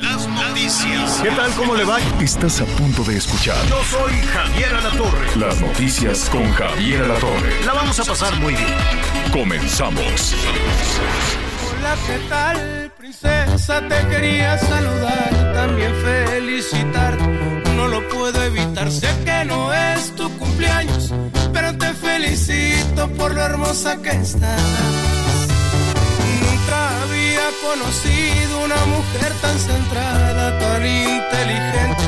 Las noticias. ¿Qué tal? ¿Cómo le va? Estás a punto de escuchar. Yo soy Javier Alatorre. Las noticias con Javier Alatorre. La vamos a pasar muy bien. Comenzamos. Hola, ¿qué tal? Princesa, te quería saludar, también felicitar. No lo puedo evitar, sé que no es tu cumpleaños, pero te felicito por lo hermosa que estás. Había conocido una mujer tan centrada, tan inteligente,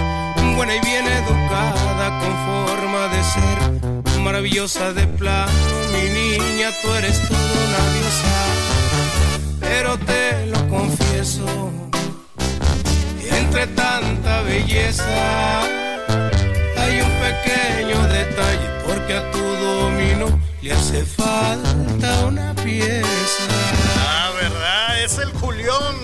buena y bien educada, con forma de ser maravillosa de plano. Mi niña, tú eres toda una diosa, pero te lo confieso, entre tanta belleza hay un pequeño detalle, porque a tu dominó le hace falta una pieza. ¿Verdad? Es el Julión.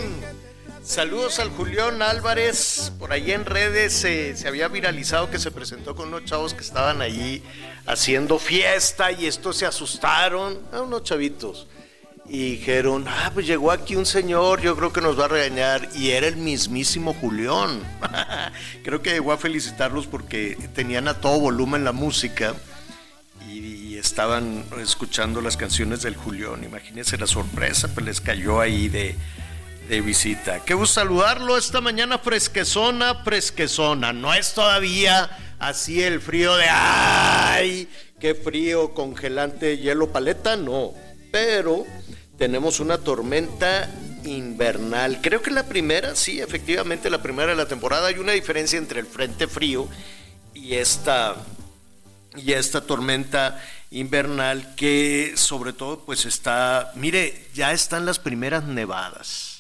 Saludos al Julión Álvarez. Por ahí en redes se había viralizado que se presentó con unos chavos que estaban allí haciendo fiesta y estos se asustaron, unos chavitos, y dijeron, pues llegó aquí un señor, yo creo que nos va a regañar, y era el mismísimo Julión. Creo que llegó a felicitarlos porque tenían a todo volumen la música y estaban escuchando las canciones del Julión. Imagínense la sorpresa, pues les cayó ahí de visita. Qué gusto saludarlo esta mañana fresquezona, fresquezona. No es todavía así el frío de ¡ay! ¡Qué frío! Congelante, hielo, paleta, no. Pero tenemos una tormenta invernal. Creo que la primera, sí, efectivamente la primera de la temporada. Hay una diferencia entre el frente frío y esta tormenta invernal que sobre todo pues está, mire, ya están las primeras nevadas.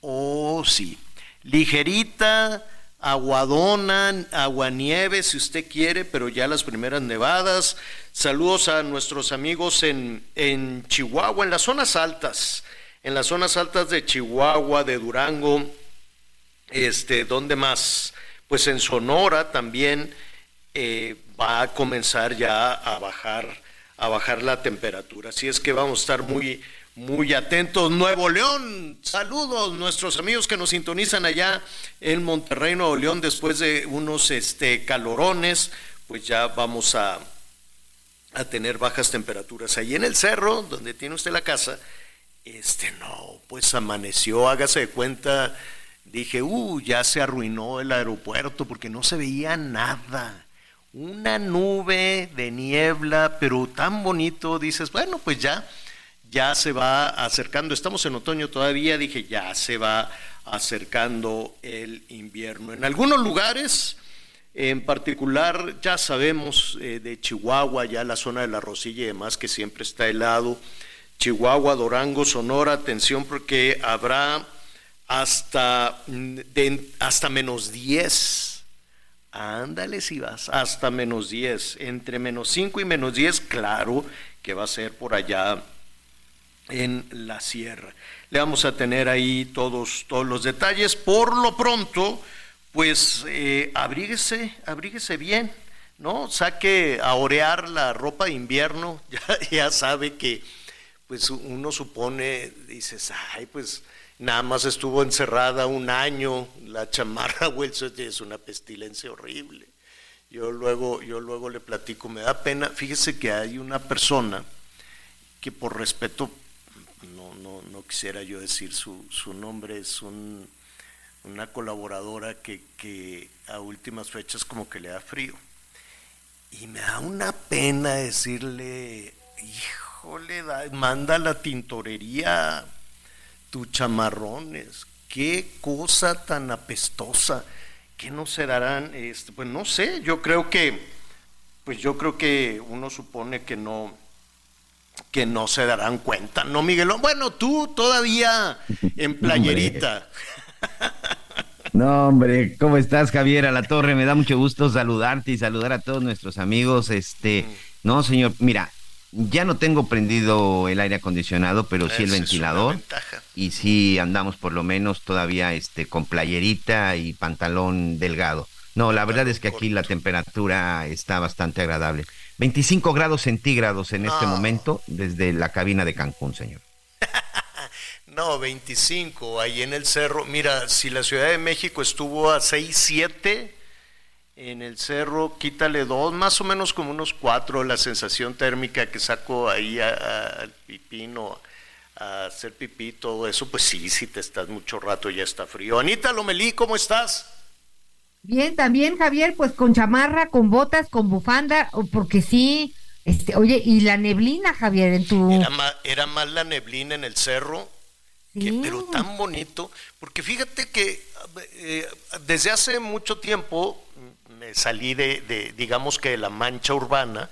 Oh, sí. Ligerita, aguadona, aguanieve si usted quiere, pero ya las primeras nevadas. Saludos a nuestros amigos en Chihuahua, en las zonas altas de Chihuahua, de Durango, ¿dónde más? Pues en Sonora también va a comenzar ya a bajar la temperatura. Así es que vamos a estar muy, muy atentos. Nuevo León, saludos nuestros amigos que nos sintonizan allá en Monterrey, Nuevo León, después de unos calorones, pues ya vamos a tener bajas temperaturas. Ahí en el cerro, donde tiene usted la casa, no, pues amaneció, hágase de cuenta, dije, ya se arruinó el aeropuerto porque no se veía nada. Una nube de niebla, pero tan bonito, dices, bueno, pues ya se va acercando, estamos en otoño todavía, dije, ya se va acercando el invierno. En algunos lugares, en particular, ya sabemos de Chihuahua, ya la zona de la Rosilla y demás, que siempre está helado. Chihuahua, Durango, Sonora, atención porque habrá hasta menos 10. Ándale si vas, hasta menos 10, entre menos 5 y menos 10, claro que va a ser por allá en la sierra. Le vamos a tener ahí todos los detalles. Por lo pronto, pues abríguese bien, ¿no? Saque a orear la ropa de invierno, ya sabe que pues uno supone, dices, ay, pues nada más estuvo encerrada un año, la chamarra o el suéter es una pestilencia horrible. Yo luego le platico, me da pena. Fíjese que hay una persona que por respeto, no quisiera yo decir su nombre, es una colaboradora que a últimas fechas como que le da frío. Y me da una pena decirle, híjole, manda a la tintorería tus chamarrones, qué cosa tan apestosa, qué no se darán, pues no sé, yo creo que uno supone que no se darán cuenta, ¿no, Miguelón? Bueno, tú todavía en playerita. No, hombre, ¿cómo estás, Javier Alatorre? Me da mucho gusto saludarte y saludar a todos nuestros amigos. No, señor, mira, ya no tengo prendido el aire acondicionado, pero sí el ventilador. Y sí andamos por lo menos todavía con playerita y pantalón delgado. No, la verdad es que aquí la temperatura está bastante agradable. 25 grados centígrados en este momento desde la cabina de Cancún, señor. No, 25, ahí en el cerro. Mira, si la Ciudad de México estuvo a 6-7, en el cerro quítale 2, más o menos como unos 4, la sensación térmica que saco ahí al pipino, a hacer pipí, todo eso, pues sí, si te estás mucho rato ya está frío. Anita Lomelí, ¿cómo estás? Bien, también, Javier, pues con chamarra, con botas, con bufanda, porque sí, oye, y la neblina, Javier, en tu... Era más la neblina en el cerro, sí. Pero tan bonito, porque fíjate que desde hace mucho tiempo me salí de digamos que de la mancha urbana,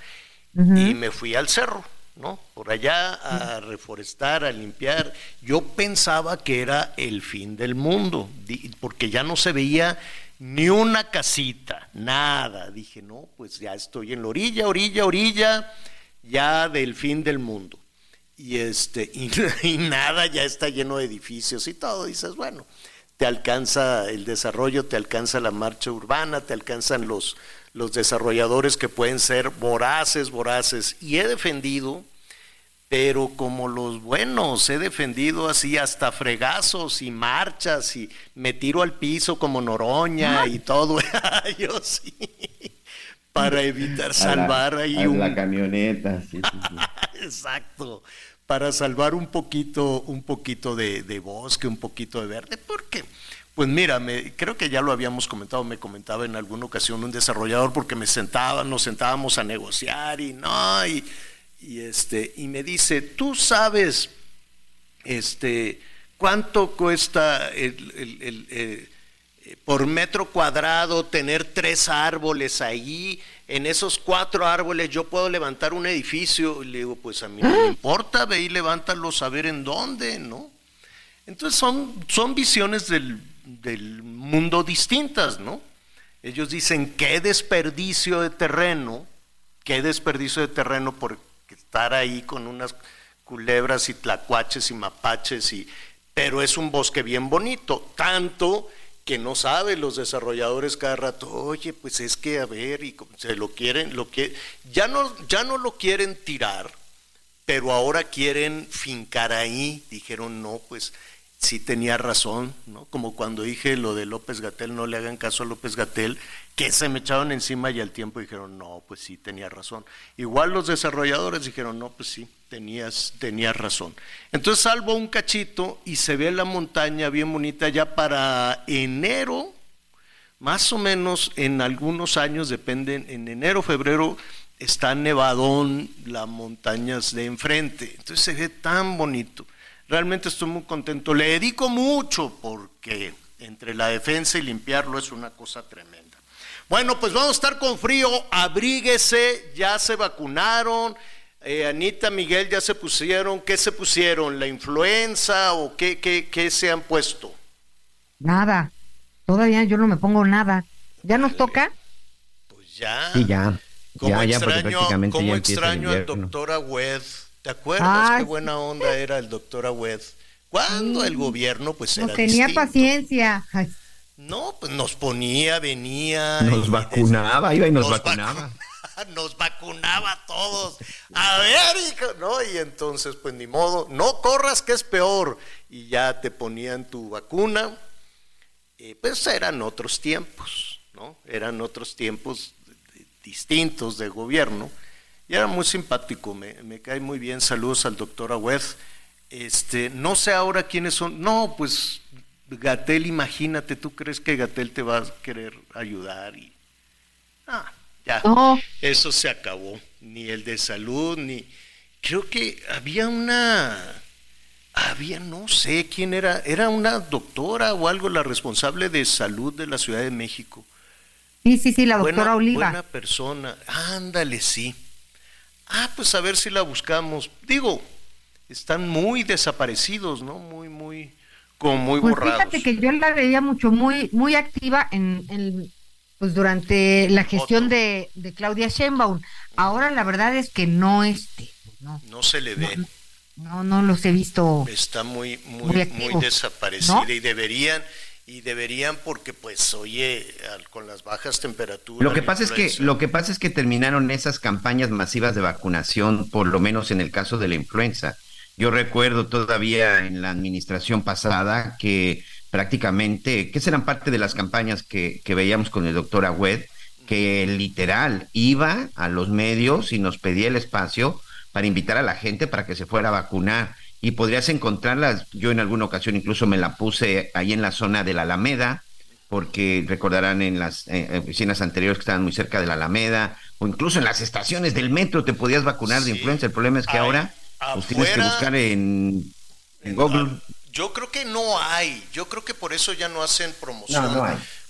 uh-huh, y me fui al cerro, ¿no? Por allá a reforestar, a limpiar. Yo pensaba que era el fin del mundo, porque ya no se veía... ni una casita, nada. Dije, no, pues ya estoy en la orilla, ya del fin del mundo. Y y nada, ya está lleno de edificios y todo. Dices, bueno, te alcanza el desarrollo, te alcanza la marcha urbana, te alcanzan los desarrolladores que pueden ser voraces. Y he defendido, pero como los buenos, he defendido así hasta fregazos y marchas y me tiro al piso como Noroña, ¿ah?, y todo. Yo sí, para evitar salvar ahí la camioneta. Sí. Exacto, para salvar un poquito de bosque, un poquito de verde, porque... Pues mira, creo que ya lo habíamos comentado, me comentaba en alguna ocasión un desarrollador, porque nos sentábamos a negociar y no, y me dice, tú sabes cuánto cuesta por metro cuadrado tener 3 árboles ahí, en esos 4 árboles yo puedo levantar un edificio. Y le digo, pues a mí no me importa, ve y levántalo, saber en dónde, ¿no? Entonces son visiones del mundo distintas, ¿no? Ellos dicen, qué desperdicio de terreno por estar ahí con unas culebras y tlacuaches y mapaches, pero es un bosque bien bonito, tanto que no saben los desarrolladores cada rato, oye, pues es que a ver, y se lo quieren, ya no lo quieren tirar, pero ahora quieren fincar ahí. Dijeron, no, pues sí tenía razón, ¿no? Como cuando dije lo de López-Gatell, no le hagan caso a López-Gatell, que se me echaron encima y al tiempo dijeron, no, pues sí tenía razón. Igual los desarrolladores dijeron, no, pues sí, tenías razón. Entonces salvo un cachito y se ve la montaña bien bonita. Ya para enero, más o menos, en algunos años, dependen, en enero, febrero, está nevadón las montañas de enfrente. Entonces se ve tan bonito. Realmente estoy muy contento, le dedico mucho porque entre la defensa y limpiarlo es una cosa tremenda. Bueno, pues vamos a estar con frío, abríguese, ya se vacunaron, Anita, Miguel, ya se pusieron, ¿qué se pusieron? ¿La influenza o qué se han puesto? Nada, todavía yo no me pongo nada. ¿Ya nos toca? Pues ya. Sí, ya. Como extraño al doctor Agüez. ¿Te acuerdas qué buena onda era el doctor Agüez? Cuando el gobierno pues era distinto. Tenía paciencia. Ay. No, pues nos ponía, venía. Nos vacunaba, iba y nos vacunaba. Nos vacunaba a todos. A ver, hijo, ¿no? Y entonces pues ni modo, no corras que es peor. Y ya te ponían tu vacuna. Pues eran otros tiempos, ¿no? Eran otros tiempos distintos de gobierno. Y era muy simpático, me cae muy bien, saludos al doctor Agüez. No sé ahora quiénes son, no, pues Gatell, imagínate, ¿tú crees que Gatell te va a querer ayudar? Ya, no. Eso se acabó, ni el de salud, ni... Creo que había no sé quién era una doctora o algo, la responsable de salud de la Ciudad de México. Sí, la doctora Oliva. Buena persona, ándale, sí. Ah, pues a ver si la buscamos. Digo, están muy desaparecidos, ¿no? Muy, como muy pues borrados. Fíjate que yo la veía mucho, muy activa en pues durante la gestión de Claudia Sheinbaum. Ahora la verdad es que no se le ve. No los he visto. Está muy desaparecida, ¿no? Y deberían porque pues oye, con las bajas temperaturas. Lo que pasa es que terminaron esas campañas masivas de vacunación, por lo menos en el caso de la influenza. Yo recuerdo todavía en la administración pasada que prácticamente, que serán parte de las campañas que veíamos con el doctor Agüez, que literal iba a los medios y nos pedía el espacio para invitar a la gente para que se fuera a vacunar. Y podrías encontrarlas, yo en alguna ocasión incluso me la puse ahí en la zona de la Alameda, porque recordarán en las oficinas anteriores que estaban muy cerca de la Alameda, o incluso en las estaciones del metro te podías vacunar de influenza. El problema es que ahora pues tienes que buscar en Google. Yo creo que no hay, yo creo que por eso ya no hacen promoción.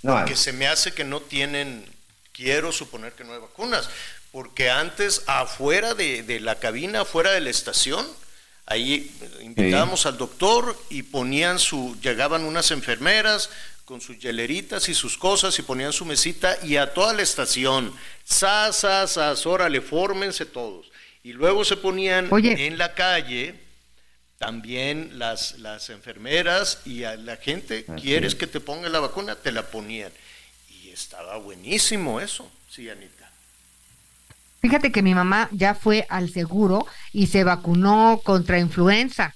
No hay. Se me hace que no tienen, quiero suponer que no hay vacunas, porque antes afuera de la cabina, afuera de la estación, ahí invitábamos al doctor y ponían llegaban unas enfermeras con sus hieleritas y sus cosas y ponían su mesita y a toda la estación, órale, fórmense todos. Y luego se ponían en la calle también las enfermeras y a la gente, ¿quieres que te ponga la vacuna? Te la ponían. Y estaba buenísimo eso, sí, Anita. Fíjate que mi mamá ya fue al seguro y se vacunó contra influenza,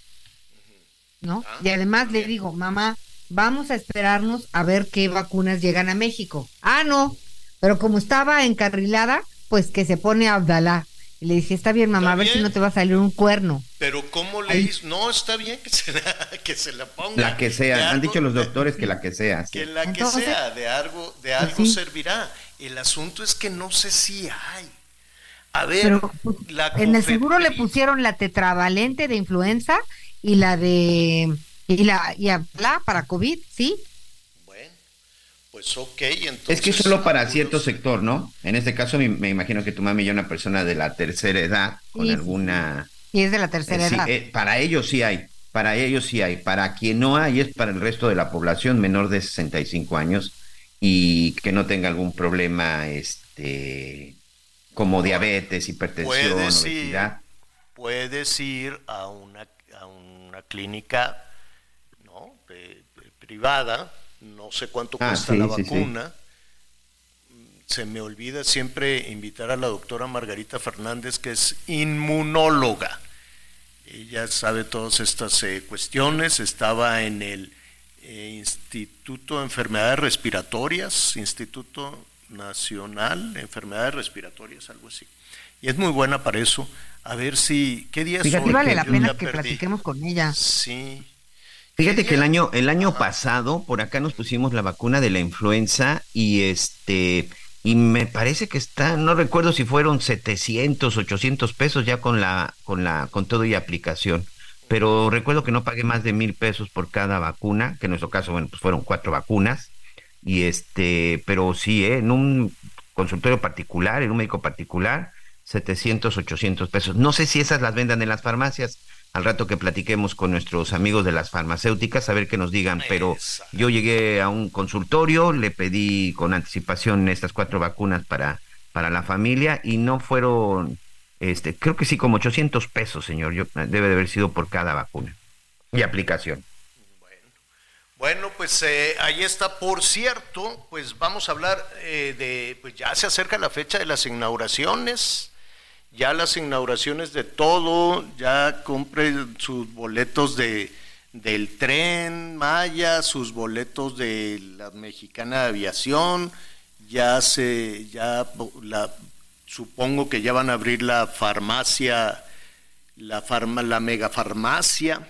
¿no? Y además le digo, mamá, vamos a esperarnos a ver qué vacunas llegan a México. Ah, no, pero como estaba encarrilada, pues que se pone a Abdalá. Y le dije, está bien, mamá, a ver si no te va a salir un cuerno. Pero ¿cómo le dices? No, está bien que se la ponga. La que sea, han dicho los doctores que la que sea. Sí. Que la que entonces, sea, de algo sí servirá. El asunto es que no sé si hay. A ver, pero, pues, en el seguro le pusieron la tetravalente de influenza y la de y la para COVID, ¿sí? Bueno, pues okay, entonces es que solo para cierto sector, ¿no? En este caso me imagino que tu mami ya es una persona de la tercera edad con alguna. Y es de la tercera edad. Sí, para ellos sí hay. Para ellos sí hay. Para quien no hay es para el resto de la población menor de 65 años y que no tenga algún problema como diabetes, hipertensión, obesidad. Puedes ir a una clínica, ¿no? Privada, no sé cuánto cuesta la vacuna. Sí. Se me olvida siempre invitar a la doctora Margarita Fernández, que es inmunóloga. Ella sabe todas estas cuestiones. Estaba en el Instituto de Enfermedades Respiratorias, Instituto Nacional de Enfermedades Respiratorias, algo así. Y es muy buena para eso. A ver si qué día. Fíjate, hoy, vale la pena la que perdí. Platiquemos con ella. Sí. Fíjate que el año pasado por acá nos pusimos la vacuna de la influenza y me parece que no recuerdo si fueron 700, 800 pesos ya con todo y aplicación. Pero recuerdo que no pagué más de 1,000 pesos por cada vacuna, que en nuestro caso bueno, pues fueron 4 vacunas. Y pero sí, en un consultorio particular, en un médico particular, 700, 800 pesos. No sé si esas las vendan en las farmacias. Al rato que platiquemos con nuestros amigos de las farmacéuticas, a ver qué nos digan. Pero yo llegué a un consultorio, le pedí con anticipación estas 4 vacunas para la familia y no fueron, creo que sí, como 800 pesos, señor. Debe de haber sido por cada vacuna y aplicación. Bueno, pues ahí está. Por cierto, pues vamos a hablar pues ya se acerca la fecha de las inauguraciones, ya las inauguraciones de todo, ya compren sus boletos del Tren Maya, sus boletos de la Mexicana de Aviación, supongo que ya van a abrir la farmacia, la megafarmacia.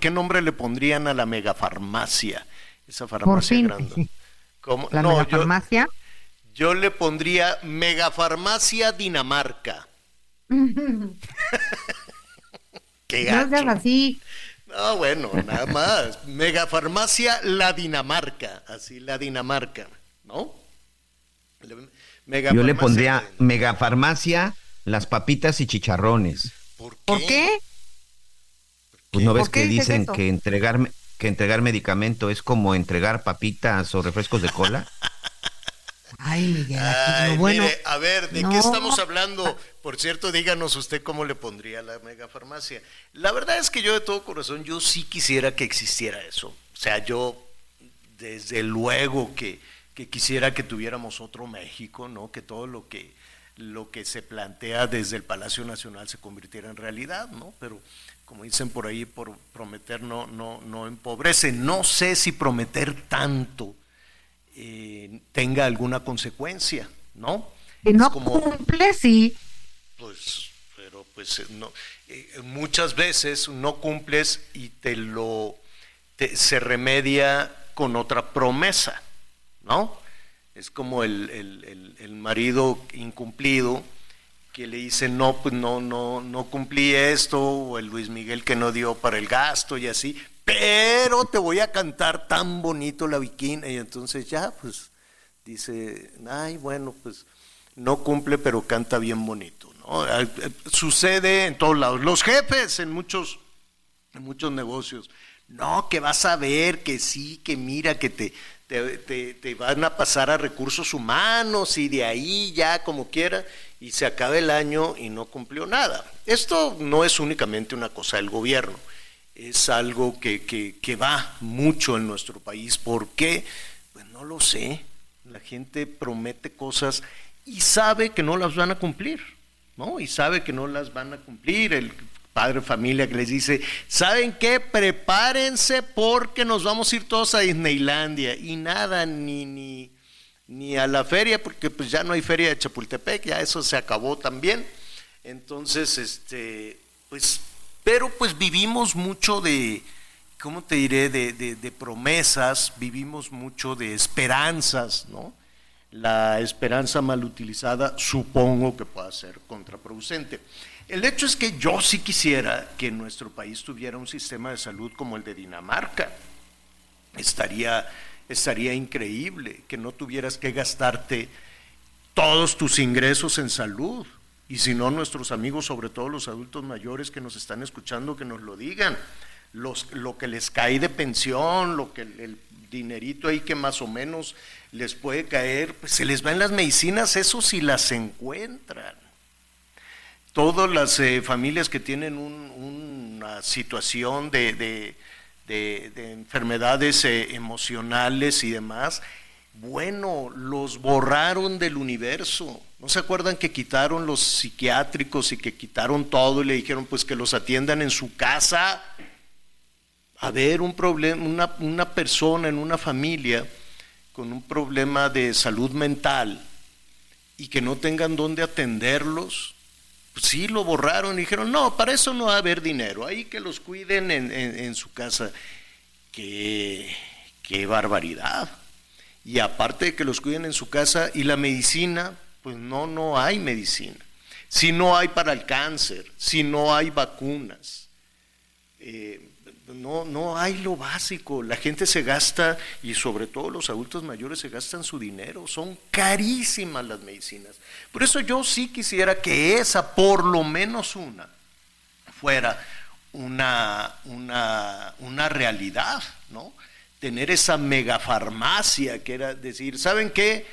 ¿Qué nombre le pondrían a la megafarmacia? Esa farmacia grande. ¿Cómo? ¿La megafarmacia? Yo le pondría Megafarmacia Dinamarca. Qué gacho. No seas así. No, bueno, nada más. Megafarmacia La Dinamarca. Así, La Dinamarca, ¿no? Yo le pondría Megafarmacia las papitas y chicharrones. ¿Por qué? Pues no ves que dicen es que entregar medicamento es como entregar papitas o refrescos de cola. Ay, Miguel, bueno. Mire, a ver, ¿de qué estamos hablando? Por cierto, díganos usted cómo le pondría la megafarmacia. La verdad es que yo de todo corazón, yo sí quisiera que existiera eso. O sea, yo desde luego que quisiera que tuviéramos otro México, ¿no? Que todo lo que se plantea desde el Palacio Nacional se convirtiera en realidad, ¿no? Pero como dicen por ahí, por prometer no empobrece. No sé si prometer tanto tenga alguna consecuencia, ¿no? Y no como, cumple, sí. Pues, pero pues no. Muchas veces no cumples y se remedia con otra promesa, ¿no? Es como el marido incumplido que le dice no, pues no cumplí esto, o el Luis Miguel que no dio para el gasto y así, pero te voy a cantar tan bonito la bikini, y entonces ya pues dice, ay bueno, pues no cumple pero canta bien bonito, ¿no? Sucede en todos lados, los jefes en muchos negocios, no, que vas a ver, que sí, que mira, que te van a pasar a recursos humanos y de ahí ya como quiera, y se acaba el año y no cumplió nada. Esto no es únicamente una cosa del gobierno, es algo que va mucho en nuestro país. ¿Por qué? Pues no lo sé, la gente promete cosas y sabe que no las van a cumplir, ¿no? Y sabe que no las van a cumplir, el padre de familia que les dice, ¿saben qué? Prepárense porque nos vamos a ir todos a Disneylandia, y nada, ni a la feria, porque pues ya no hay feria de Chapultepec, ya eso se acabó también. Entonces, pues, pero pues vivimos mucho de, ¿cómo te diré? De promesas, vivimos mucho de esperanzas, ¿no? La esperanza mal utilizada supongo que pueda ser contraproducente. El hecho es que yo sí quisiera que nuestro país tuviera un sistema de salud como el de Dinamarca. Estaría increíble que no tuvieras que gastarte todos tus ingresos en salud. Y si no, nuestros amigos, sobre todo los adultos mayores que nos están escuchando, que nos lo digan. Lo que les cae de pensión, lo que el dinerito ahí que más o menos les puede caer, pues se les va en las medicinas, eso sí las encuentran. Todas las familias que tienen una situación de enfermedades emocionales y demás, bueno, los borraron del universo. ¿No se acuerdan que quitaron los psiquiátricos y que quitaron todo y le dijeron pues que los atiendan en su casa? A ver, un problema, una persona en una familia con un problema de salud mental y que no tengan dónde atenderlos. Sí, lo borraron y dijeron, no, para eso no va a haber dinero, ahí que los cuiden en su casa. ¡Qué barbaridad! Y aparte de que los cuiden en su casa, y la medicina, pues no hay medicina. Si no hay para el cáncer, si no hay vacunas, no hay lo básico. La gente se gasta, y sobre todo los adultos mayores se gastan su dinero, son carísimas las medicinas. Por eso yo sí quisiera que esa, por lo menos una, fuera una realidad, ¿no? Tener esa megafarmacia que era decir, ¿saben qué?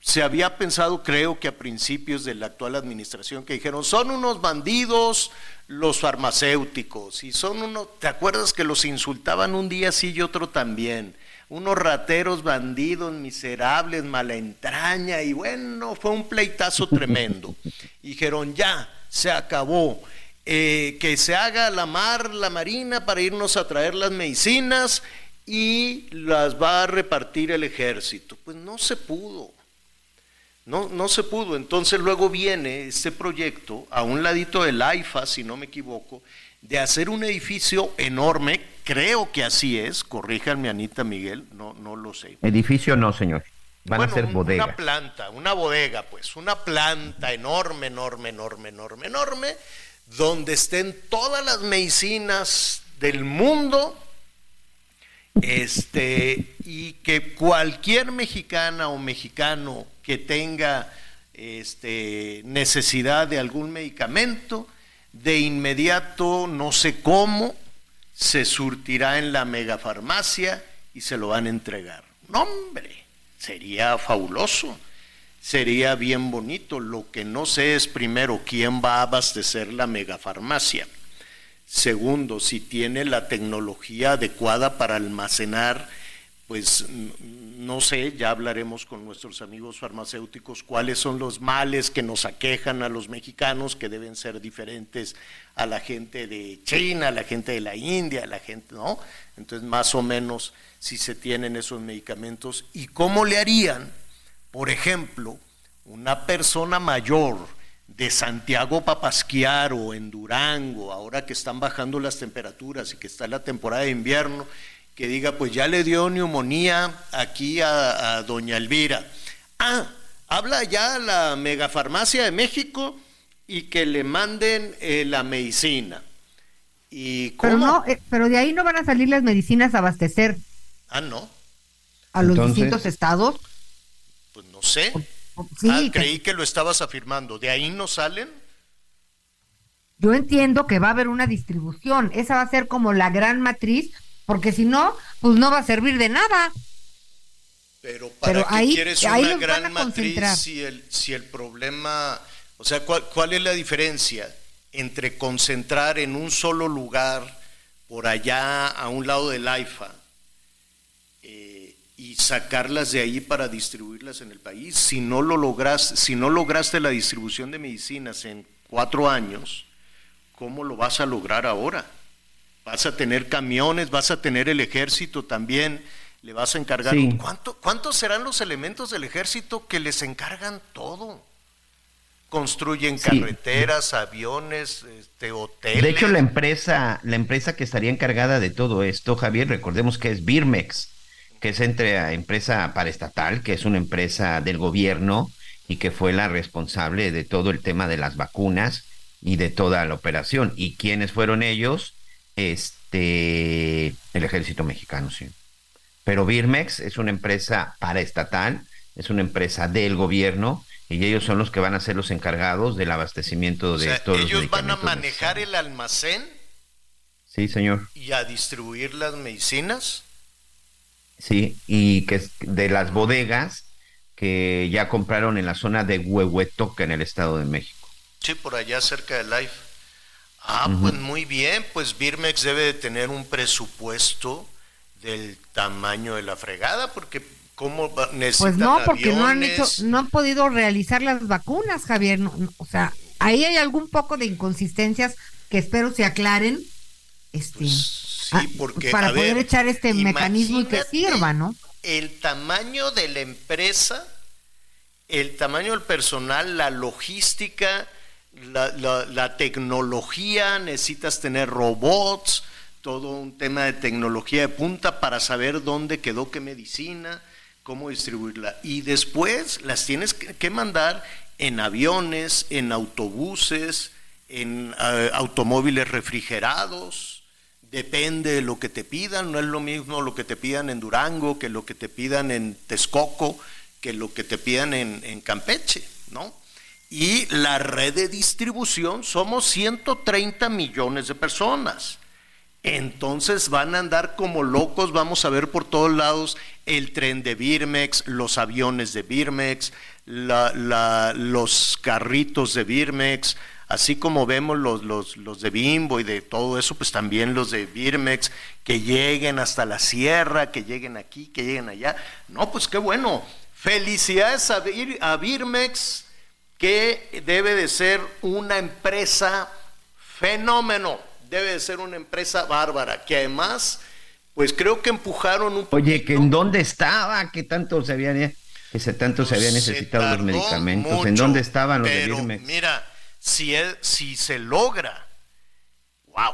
Se había pensado, creo que a principios de la actual administración, que dijeron, son unos bandidos los farmacéuticos, y son unos, ¿te acuerdas que los insultaban un día sí y otro también? Unos rateros, bandidos, miserables, mala entraña, y bueno, fue un pleitazo tremendo. Dijeron, ya, se acabó, que se haga la marina para irnos a traer las medicinas y las va a repartir el ejército. Pues no se pudo. No se pudo, entonces luego viene este proyecto a un ladito del AIFA, si no me equivoco, de hacer un edificio enorme, creo que así es, corríjanme Anita, Miguel, no lo sé. Edificio no, señor, van a ser bodegas. Una planta, una bodega pues, una planta enorme, donde estén todas las medicinas del mundo, y que cualquier mexicana o mexicano que tenga necesidad de algún medicamento, de inmediato, no sé cómo, se surtirá en la megafarmacia y se lo van a entregar. ¡No, hombre! Sería fabuloso, sería bien bonito. Lo que no sé es, primero, quién va a abastecer la megafarmacia. Segundo, si tiene la tecnología adecuada para almacenar, pues no sé, ya hablaremos con nuestros amigos farmacéuticos cuáles son los males que nos aquejan a los mexicanos, que deben ser diferentes a la gente de China, a la gente de la India, a la gente, ¿no? Entonces, más o menos, si se tienen esos medicamentos. ¿Y cómo le harían, por ejemplo, una persona mayor de Santiago Papasquiaro, en Durango, ahora que están bajando las temperaturas y que está la temporada de invierno, que diga, pues ya le dio neumonía aquí a doña Elvira? Ah, habla ya la megafarmacia de México y que le manden la medicina. ¿Y cómo? Pero de ahí no van a salir las medicinas a abastecer. Ah, ¿no? A los distintos estados. Pues no sé. Sí, creí que lo estabas afirmando. ¿De ahí no salen? Yo entiendo que va a haber una distribución. Esa va a ser como la gran matriz, porque si no, pues no va a servir de nada. Pero ¿para qué quieres una gran matriz si el problema? O sea, ¿cuál es la diferencia entre concentrar en un solo lugar, por allá a un lado del AIFA, y sacarlas de ahí para distribuirlas en el país? Si no lograste la distribución de medicinas en 4 años, ¿cómo lo vas a lograr ahora? Vas a tener camiones, vas a tener el ejército también, le vas a encargar. Sí. ¿Cuántos serán los elementos del ejército que les encargan todo? Construyen carreteras, aviones, hoteles. De hecho, la empresa que estaría encargada de todo esto, Javier, recordemos que es Birmex, que es empresa paraestatal, que es una empresa del gobierno y que fue la responsable de todo el tema de las vacunas y de toda la operación. ¿Y quiénes fueron ellos? El Ejército Mexicano, sí. Pero Birmex es una empresa paraestatal, es una empresa del gobierno, y ellos son los que van a ser los encargados del abastecimiento de todos los medicamentos. ¿Ellos van a manejar el almacén? Sí, señor. ¿Y a distribuir las medicinas? Sí, y que de las bodegas que ya compraron en la zona de Huehuetoca, en el Estado de México. Sí, por allá cerca de Life. Ah, Pues muy bien, pues Birmex debe de tener un presupuesto del tamaño de la fregada, porque ¿cómo necesitan? Pues no, porque aviones. No han podido realizar las vacunas, Javier. No, o sea, ahí hay algún poco de inconsistencias que espero se aclaren. Sí, porque, para poder echar este mecanismo y que sirva, ¿no? El tamaño de la empresa, el tamaño del personal, la logística, la tecnología, necesitas tener robots, todo un tema de tecnología de punta para saber dónde quedó qué medicina, cómo distribuirla. Y después las tienes que mandar en aviones, en autobuses, en automóviles refrigerados. Depende de lo que te pidan, no es lo mismo lo que te pidan en Durango que lo que te pidan en Texcoco, que lo que te pidan en Campeche, ¿no? Y la red de distribución, somos 130 millones de personas. Entonces van a andar como locos, vamos a ver por todos lados el tren de Birmex, los aviones de Birmex, los carritos de Birmex. Así como vemos los de Bimbo y de todo eso, pues también los de Birmex, que lleguen hasta la sierra, que lleguen aquí, que lleguen allá. No, pues qué bueno. Felicidades a Birmex, que debe de ser una empresa fenómeno, debe de ser una empresa bárbara, que además, pues creo que empujaron un poquito. Oye, ¿que en dónde estaba? ¿Qué tanto se habían necesitado los medicamentos? Mucho, ¿en dónde estaban los de Birmex? Mira, Si se logra, wow,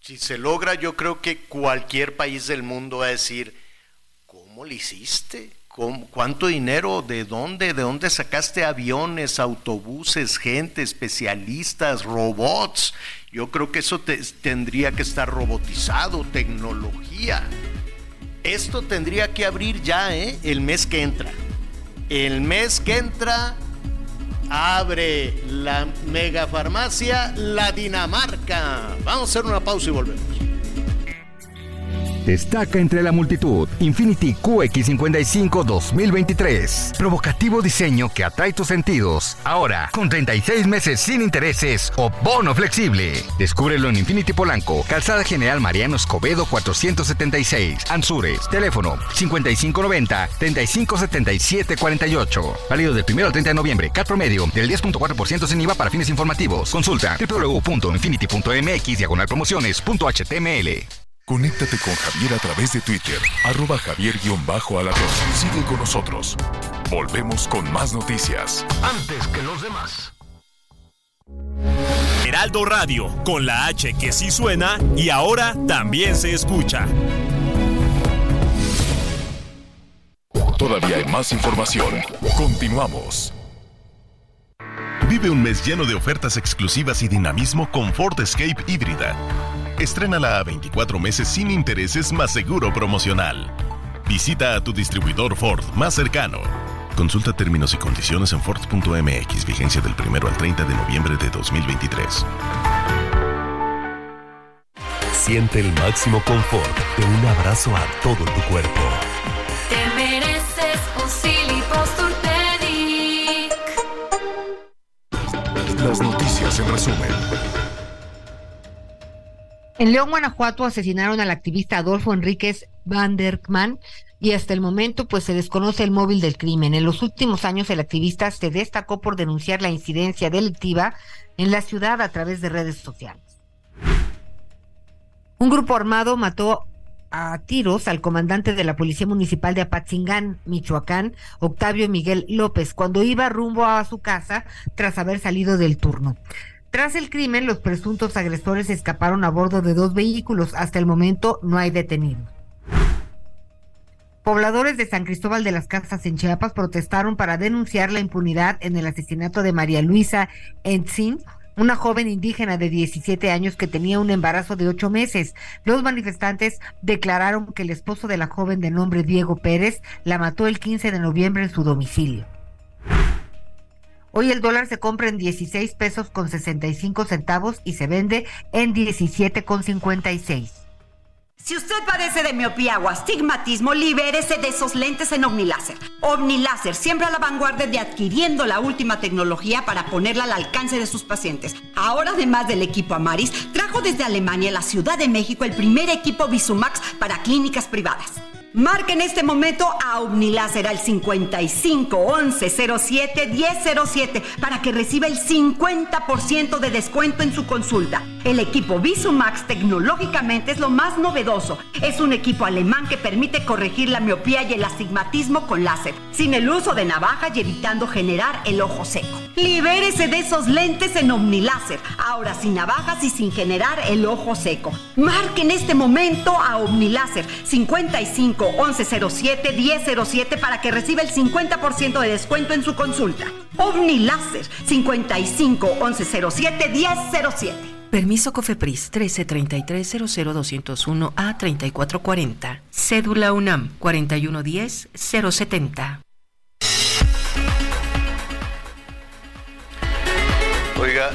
si se logra, yo creo que cualquier país del mundo va a decir, ¿cómo le hiciste? ¿Cuánto dinero? ¿De dónde sacaste aviones, autobuses, gente, especialistas, robots? Yo creo que eso tendría que estar robotizado, tecnología. Esto tendría que abrir ya, el mes que entra. abre la megafarmacia La Dinamarca. Vamos a hacer una pausa y volvemos. Destaca entre la multitud Infiniti QX50 2023. Provocativo diseño que atrae tus sentidos. Ahora, con 36 meses sin intereses o bono flexible. Descúbrelo en Infiniti Polanco, Calzada General Mariano Escobedo 476, Ansures. Teléfono 5590-357748. Válido del 1 al 30 de noviembre. CAT promedio del 10.4% sin IVA para fines informativos. Consulta www.infiniti.mx/promociones.html. Conéctate con Javier a través de Twitter, @Javier_Alatorre. Sigue con nosotros. Volvemos con más noticias. Antes que los demás. Heraldo Radio, con la H que sí suena y ahora también se escucha. Todavía hay más información. Continuamos. Vive un mes lleno de ofertas exclusivas y dinamismo con Ford Escape híbrida. Estrénala a 24 meses sin intereses más seguro promocional. Visita a tu distribuidor Ford más cercano. Consulta términos y condiciones en Ford.mx. Vigencia del 1 al 30 de noviembre de 2023. Siente el máximo confort de un abrazo a todo tu cuerpo. Te mereces un Silly Posturpedic. Las noticias en resumen. En León, Guanajuato, asesinaron al activista Adolfo Enríquez Vanderkman y hasta el momento pues se desconoce el móvil del crimen. En los últimos años el activista se destacó por denunciar la incidencia delictiva en la ciudad a través de redes sociales. Un grupo armado mató a tiros al comandante de la Policía Municipal de Apatzingán, Michoacán, Octavio Miguel López, cuando iba rumbo a su casa tras haber salido del turno. Tras el crimen, los presuntos agresores escaparon a bordo de 2 vehículos. Hasta el momento no hay detenidos. Pobladores de San Cristóbal de las Casas en Chiapas protestaron para denunciar la impunidad en el asesinato de María Luisa Entzin, una joven indígena de 17 años que tenía un embarazo de 8 meses. Los manifestantes declararon que el esposo de la joven de nombre Diego Pérez la mató el 15 de noviembre en su domicilio. Hoy el dólar se compra en $16.65 y se vende en $17.56. Si usted padece de miopía o astigmatismo, libérese de esos lentes en OmniLáser. OmniLáser, siempre a la vanguardia de adquiriendo la última tecnología para ponerla al alcance de sus pacientes. Ahora, además del equipo Amaris, trajo desde Alemania, la Ciudad de México, el primer equipo Visumax para clínicas privadas. Marca en este momento a OmniLáser al 55 11 07 1007 para que reciba el 50% de descuento en su consulta. El equipo Visumax tecnológicamente es lo más novedoso. Es un equipo alemán que permite corregir la miopía y el astigmatismo con láser, sin el uso de navaja y evitando generar el ojo seco. Libérese de esos lentes en OmniLáser, ahora sin navajas y sin generar el ojo seco. Marca en este momento a OmniLáser 55 11 07 1007 para que reciba el 50% de descuento en su consulta. OmniLáser 55 11 07 1007. Permiso COFEPRIS 1333-00201-A3440. Cédula UNAM 4110-070. Oiga,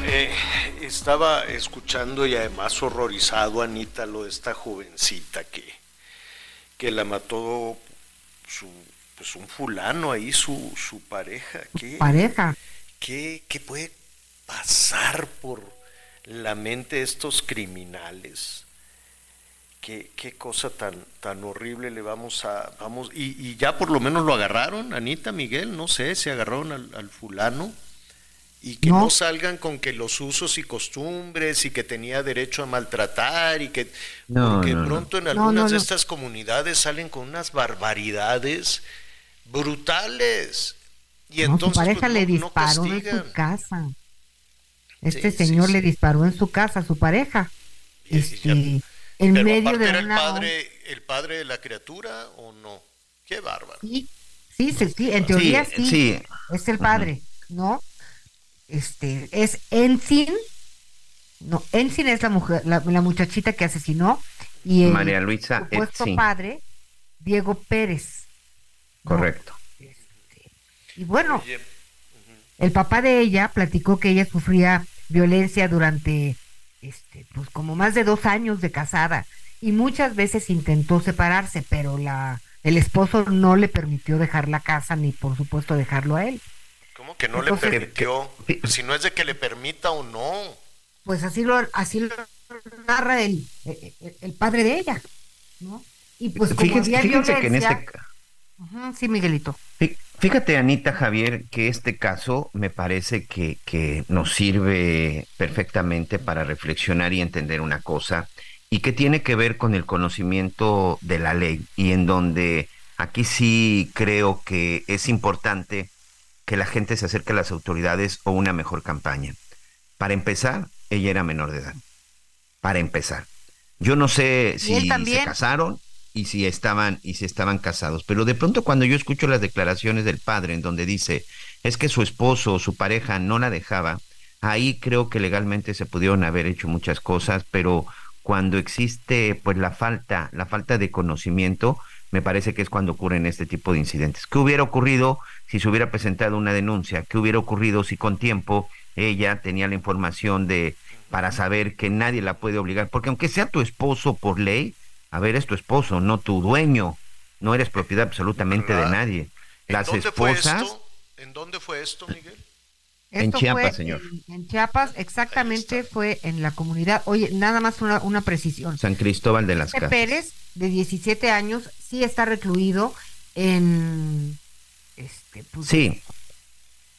estaba escuchando y además horrorizado, Anita, lo de esta jovencita que la mató un fulano ahí, su pareja. ¿Qué puede pasar por la mente de estos criminales? ¿Qué cosa tan horrible le vamos? Y ya por lo menos lo agarraron, Anita, Miguel, no sé, se agarraron al fulano. Y que no salgan con que los usos y costumbres y que tenía derecho a maltratar y que pronto en algunas de estas comunidades salen con unas barbaridades brutales. Y entonces su pareja le disparó en su casa. Señor le disparó en su casa a su pareja. En pero medio de era una... el padre de la criatura o no. Qué bárbaro. Sí, en teoría sí. Es el padre, ¿no? Es Entzin. No, Entzin es la mujer, la muchachita que asesinó, y el María Luisa supuesto padre, Diego Pérez. Correcto. Y bueno, El papá de ella platicó que ella sufría violencia durante, pues como más de 2 años de casada, y muchas veces intentó separarse, pero el esposo no le permitió dejar la casa, ni por supuesto dejarlo a él. ¿Cómo que no? Entonces, le permitió, si no es de que le permita o no. Pues así lo narra el padre de ella, ¿no? Y pues como fíjense que en este... Sí, Miguelito. Fíjate, Anita, Javier, que este caso me parece que nos sirve perfectamente para reflexionar y entender una cosa, y que tiene que ver con el conocimiento de la ley, y en donde aquí sí creo que es importante que la gente se acerque a las autoridades o una mejor campaña. Para empezar, ella era menor de edad. Para empezar. Yo no sé si se casaron y si estaban casados, pero de pronto cuando yo escucho las declaraciones del padre en donde dice, es que su esposo o su pareja no la dejaba, ahí creo que legalmente se pudieron haber hecho muchas cosas, pero cuando existe pues la falta de conocimiento, me parece que es cuando ocurren este tipo de incidentes. ¿Qué hubiera ocurrido si se hubiera presentado una denuncia? ¿Qué hubiera ocurrido si con tiempo ella tenía la información para saber que nadie la puede obligar? Porque aunque sea tu esposo por ley, a ver, es tu esposo, no tu dueño, no eres propiedad absolutamente de nadie. Las esposas... ¿En dónde fue esto, Miguel? En Chiapas, señor. En Chiapas, exactamente, fue en la comunidad. Oye, nada más una precisión. San Cristóbal de las Casas. Pérez, de 17 años, sí está recluido en... Sí.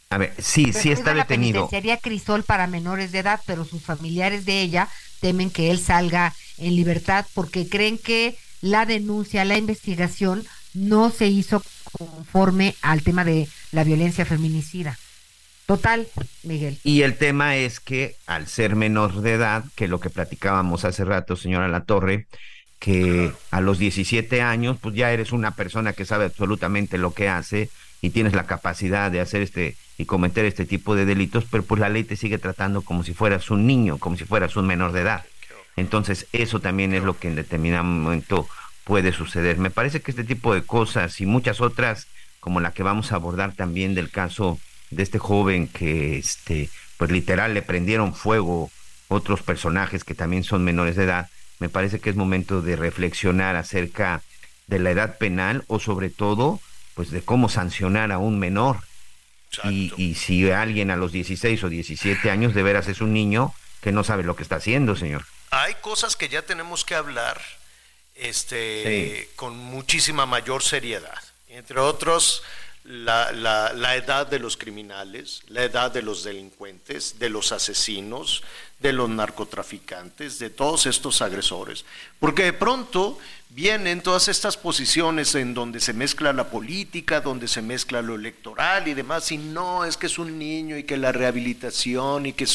A ver, sí está detenido. Sería Crisol para menores de edad, pero sus familiares de ella temen que él salga en libertad porque creen que la denuncia, la investigación, no se hizo conforme al tema de la violencia feminicida. Total, Miguel. Y el tema es que al ser menor de edad, que lo que platicábamos hace rato, señora Alatorre, que a los 17 años, pues ya eres una persona que sabe absolutamente lo que hace y tienes la capacidad de hacer y cometer este tipo de delitos, pero pues la ley te sigue tratando como si fueras un niño, como si fueras un menor de edad. Entonces eso también es lo que en determinado momento puede suceder. Me parece que este tipo de cosas y muchas otras, como la que vamos a abordar también del caso de este joven que pues literal le prendieron fuego otros personajes que también son menores de edad, me parece que es momento de reflexionar acerca de la edad penal o sobre todo pues de cómo sancionar a un menor. Y si alguien a los 16 o 17 años de veras es un niño que no sabe lo que está haciendo, señor. Hay cosas que ya tenemos que hablar con muchísima mayor seriedad. Entre otros, la edad de los criminales, la edad de los delincuentes, de los asesinos, de los narcotraficantes, de todos estos agresores. Porque de pronto vienen todas estas posiciones en donde se mezcla la política, donde se mezcla lo electoral y demás, y no, es que es un niño y que la rehabilitación y que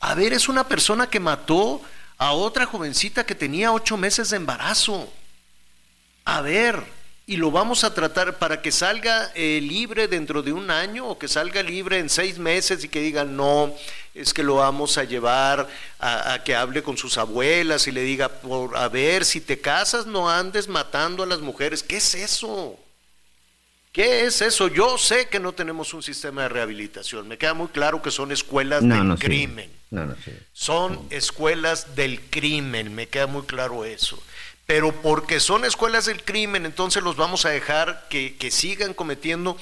A ver, es una persona que mató a otra jovencita que tenía 8 meses de embarazo. A ver... Y lo vamos a tratar para que salga libre dentro de 1 año o que salga libre en 6 meses y que digan, no, es que lo vamos a llevar a que hable con sus abuelas y le diga, a ver, si te casas no andes matando a las mujeres. ¿Qué es eso? ¿Qué es eso? Yo sé que no tenemos un sistema de rehabilitación. Me queda muy claro que son escuelas del crimen. Son escuelas del crimen, me queda muy claro eso. Pero porque son escuelas del crimen, entonces los vamos a dejar que sigan cometiendo.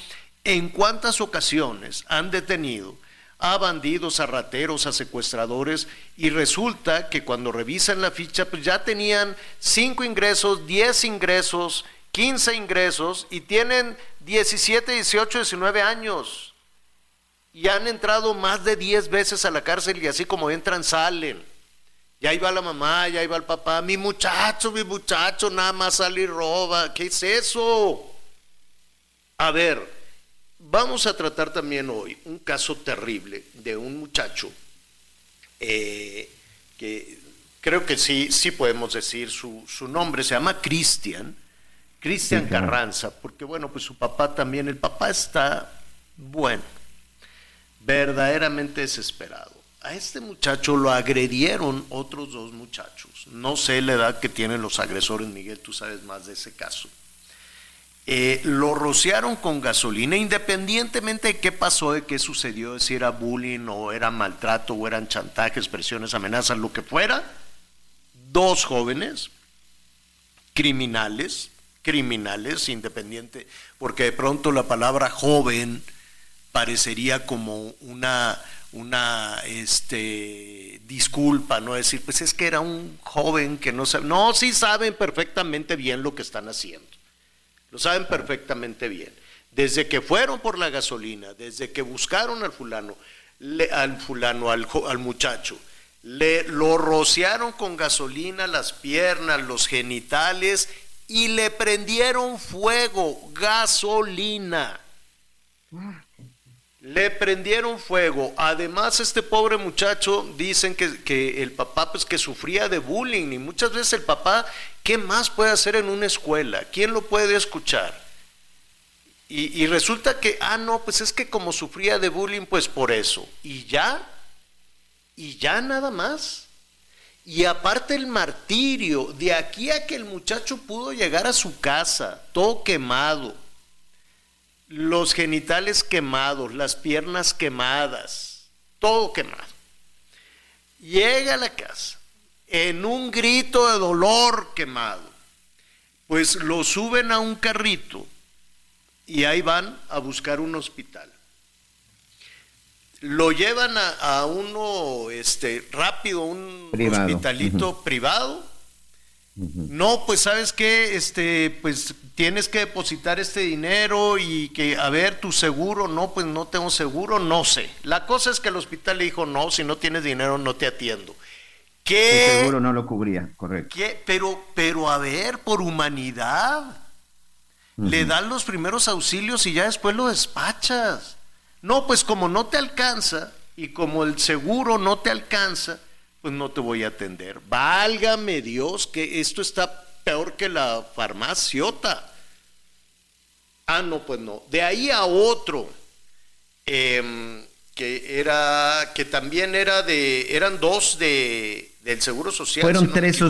¿En cuántas ocasiones han detenido a bandidos, a rateros, a secuestradores? Y resulta que cuando revisan la ficha, pues ya tenían 5 ingresos, 10 ingresos, 15 ingresos, y tienen 17, 18, 19 años. Y han entrado más de 10 veces a la cárcel y así como entran, salen. Y ahí va la mamá, y ahí va el papá, mi muchacho, nada más sale y roba. ¿Qué es eso? A ver, vamos a tratar también hoy un caso terrible de un muchacho que creo que sí podemos decir su nombre, se llama Cristian Carranza, porque bueno, pues su papá también, el papá está, bueno, verdaderamente desesperado. A este muchacho lo agredieron otros 2 muchachos. No sé la edad que tienen los agresores, Miguel, tú sabes más de ese caso. lo rociaron con gasolina, independientemente de qué pasó, de qué sucedió, de si era bullying o era maltrato o eran chantajes, presiones, amenazas, lo que fuera. Dos jóvenes criminales, independiente, porque de pronto la palabra joven parecería como una disculpa, no decir, pues es que era un joven que no sabe. No, sí saben perfectamente bien lo que están haciendo. Lo saben perfectamente bien. Desde que fueron por la gasolina, desde que buscaron al muchacho, lo rociaron con gasolina las piernas, los genitales y le prendieron fuego, gasolina. Le prendieron fuego. Además, este pobre muchacho, dicen que el papá, pues, que sufría de bullying, y muchas veces el papá, ¿qué más puede hacer en una escuela? ¿Quién lo puede escuchar? Y resulta que, pues es que como sufría de bullying, pues por eso. Y ya nada más. Y aparte el martirio, de aquí a que el muchacho pudo llegar a su casa, todo quemado, los genitales quemados, las piernas quemadas, todo quemado. Llega a la casa, en un grito de dolor quemado, pues lo suben a un carrito y ahí van a buscar un hospital. Lo llevan a un privado. Hospitalito privado. No, pues sabes qué, pues tienes que depositar este dinero y que, a ver, tu seguro. No, pues no tengo seguro, no sé. La cosa es que el hospital le dijo, no, si no tienes dinero no te atiendo. ¿Qué? El seguro no lo cubría, correcto. ¿Qué? Pero a ver, por humanidad, le dan los primeros auxilios y ya después lo despachas. No, pues como no te alcanza y como el seguro no te alcanza, pues no te voy a atender. Válgame Dios, que esto está peor que la farmaciota. No, pues no. De ahí a otro, eran dos del Seguro Social. Fueron tres,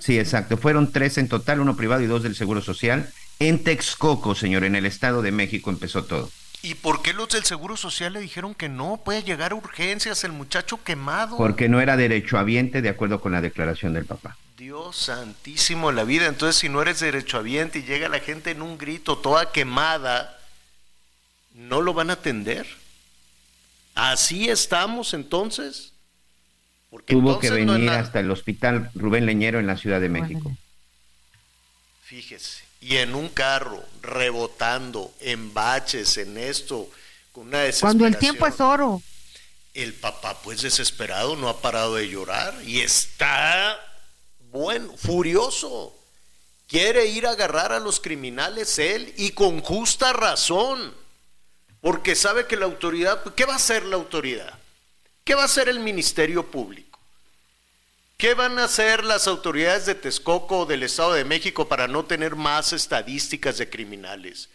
sí, exacto. Fueron tres en total, uno privado y dos del Seguro Social. En Texcoco, señor, en el Estado de México empezó todo. ¿Y por qué los del Seguro Social le dijeron que no? Puede llegar a urgencias el muchacho quemado. Porque no era derechohabiente de acuerdo con la declaración del papá. Dios santísimo de la vida. Entonces, si no eres derechohabiente y llega la gente en un grito toda quemada, no lo van a atender. Así estamos entonces. Porque tuvo entonces que venir hasta el hospital Rubén Leñero en la Ciudad de México. Bueno. Fíjese. Y en un carro, rebotando, en baches, en esto, con una desesperación. Cuando el tiempo es oro. El papá, pues desesperado, no ha parado de llorar y está, furioso. Quiere ir a agarrar a los criminales él, y con justa razón, porque sabe que la autoridad, ¿qué va a hacer la autoridad? ¿Qué va a hacer el Ministerio Público? ¿Qué van a hacer las autoridades de Texcoco o del Estado de México para no tener más estadísticas de criminales?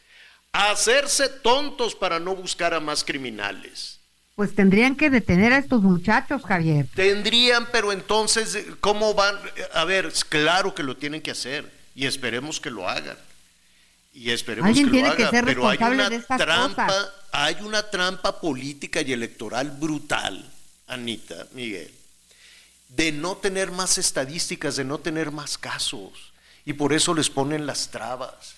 Hacerse tontos para no buscar a más criminales. Pues tendrían que detener a estos muchachos, Javier. Tendrían, pero entonces, ¿cómo van? A ver, claro que lo tienen que hacer y esperemos que lo hagan. Y esperemos que lo hagan, pero hay una trampa política y electoral brutal, Anita, Miguel, de no tener más estadísticas, de no tener más casos, y por eso les ponen las trabas,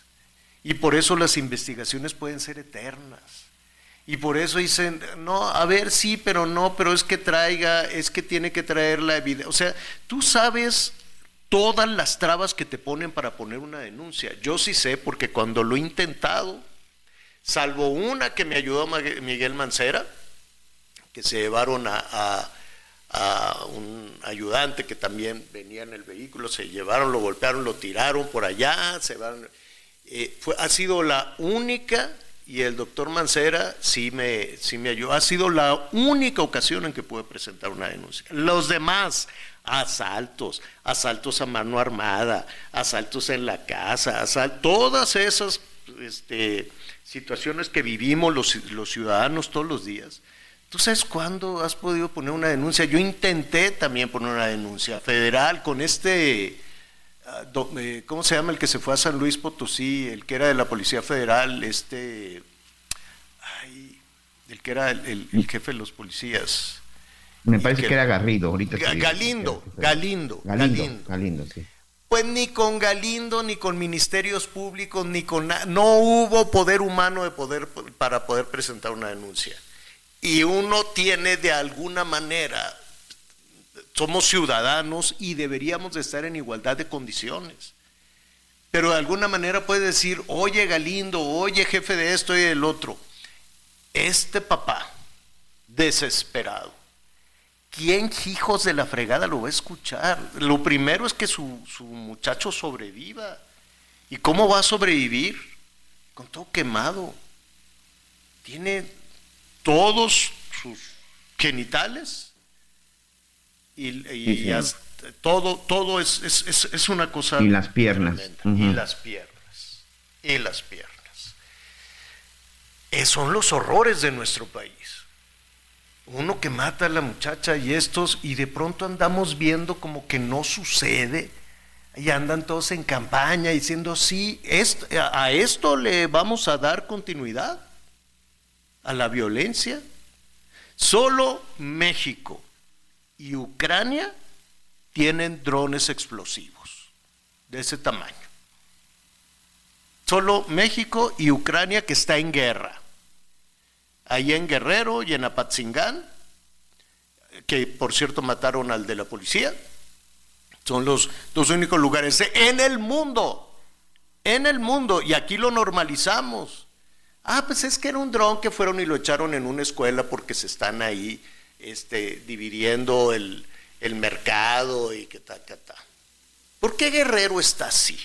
y por eso las investigaciones pueden ser eternas, y por eso dicen, no, a ver, sí, pero no, pero es que tiene que traer la evidencia. O sea, tú sabes todas las trabas que te ponen para poner una denuncia. Yo sí sé, porque cuando lo he intentado, salvo una que me ayudó Miguel Mancera, que se llevaron a un ayudante que también venía en el vehículo, se llevaron, lo golpearon, lo tiraron por allá, se van. Ha sido la única, y el doctor Mancera sí me ayudó, ha sido la única ocasión en que pude presentar una denuncia. Los demás, asaltos a mano armada, asaltos en la casa, todas esas situaciones que vivimos los ciudadanos todos los días. ¿Tú sabes cuándo has podido poner una denuncia? Yo intenté también poner una denuncia federal con ¿Cómo se llama el que se fue a San Luis Potosí, el que era de la Policía Federal, el que era el jefe de los policías? Me parece que era Garrido. Ahorita Galindo, sí. Pues ni con Galindo, ni con ministerios públicos, ni con no hubo poder humano de poder para poder presentar una denuncia. Y uno tiene de alguna manera, somos ciudadanos y deberíamos de estar en igualdad de condiciones. Pero de alguna manera puede decir, oye Galindo, oye jefe de esto y del otro, este papá desesperado, ¿quién hijos de la fregada lo va a escuchar? Lo primero es que su muchacho sobreviva. ¿Y cómo va a sobrevivir? Con todo quemado. Tiene todos sus genitales y hasta, todo es una cosa. Y las piernas. Uh-huh. Y las piernas. Son los horrores de nuestro país. Uno que mata a la muchacha y estos, y de pronto andamos viendo como que no sucede, y andan todos en campaña diciendo, sí, a esto le vamos a dar continuidad, a la violencia. Solo México y Ucrania tienen drones explosivos de ese tamaño. Solo México y Ucrania, que está en guerra. Ahí en Guerrero y en Apatzingán, que por cierto mataron al de la policía, son los dos únicos lugares en el mundo, y aquí lo normalizamos. Ah, pues es que era un dron que fueron y lo echaron en una escuela porque se están ahí dividiendo el mercado y que tal. ¿Por qué Guerrero está así?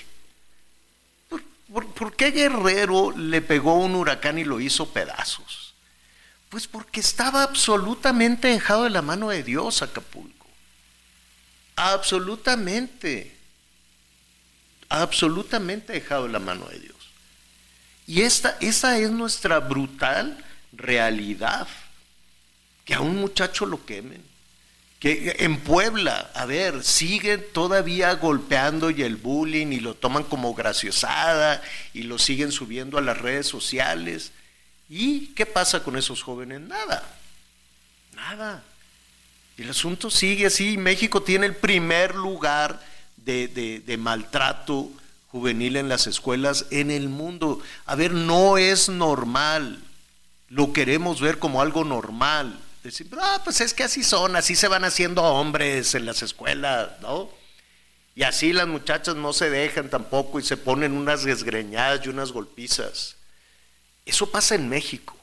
¿Por qué Guerrero le pegó un huracán y lo hizo pedazos? Pues porque estaba absolutamente dejado de la mano de Dios Acapulco. Absolutamente dejado de la mano de Dios. Y esa es nuestra brutal realidad. Que a un muchacho lo quemen. Que en Puebla, a ver, siguen todavía golpeando y el bullying y lo toman como graciosada y lo siguen subiendo a las redes sociales. ¿Y qué pasa con esos jóvenes? Nada. El asunto sigue así. México tiene el primer lugar de maltrato juvenil en las escuelas en el mundo. A ver, no es normal. Lo queremos ver como algo normal. Decir, pues es que así son, así se van haciendo hombres en las escuelas, ¿no? Y así las muchachas no se dejan tampoco y se ponen unas desgreñadas y unas golpizas. Eso pasa en México.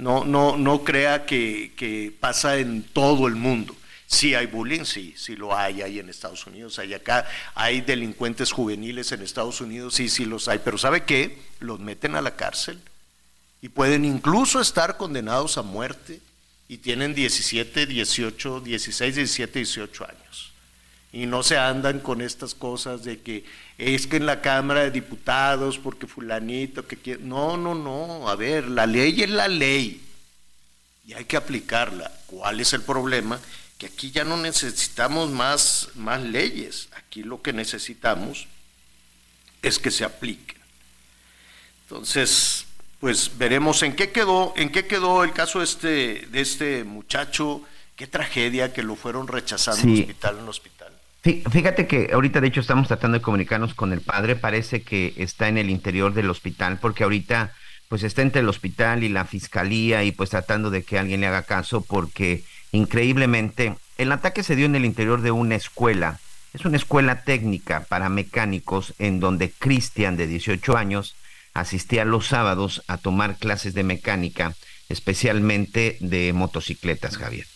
No crea que pasa en todo el mundo. Sí hay bullying, sí lo hay en Estados Unidos, hay acá, hay delincuentes juveniles en Estados Unidos, sí los hay, pero ¿sabe qué? Los meten a la cárcel y pueden incluso estar condenados a muerte y tienen 17, 18 años. Y no se andan con estas cosas de que es que en la Cámara de Diputados, porque fulanito, que quiere. No, a ver, la ley es la ley y hay que aplicarla. ¿Cuál es el problema? Que aquí ya no necesitamos más leyes, aquí lo que necesitamos es que se apliquen. Entonces, pues veremos en qué quedó el caso de este muchacho, qué tragedia que lo fueron rechazando hospital en hospital. Sí, fíjate que ahorita de hecho estamos tratando de comunicarnos con el padre, parece que está en el interior del hospital, porque ahorita pues está entre el hospital y la fiscalía y pues tratando de que alguien le haga caso, porque increíblemente el ataque se dio en el interior de una escuela, es una escuela técnica para mecánicos en donde Cristian, de 18 años, asistía los sábados a tomar clases de mecánica, especialmente de motocicletas, Javier.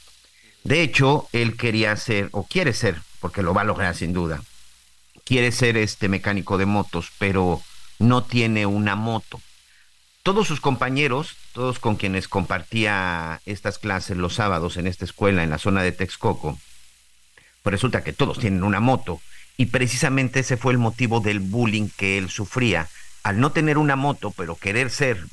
De hecho, él quería ser, o quiere ser, porque lo va a lograr sin duda, quiere ser mecánico de motos, pero no tiene una moto. Todos sus compañeros, todos con quienes compartía estas clases los sábados en esta escuela en la zona de Texcoco, pues resulta que todos tienen una moto, y precisamente ese fue el motivo del bullying que él sufría. Al no tener una moto, pero querer ser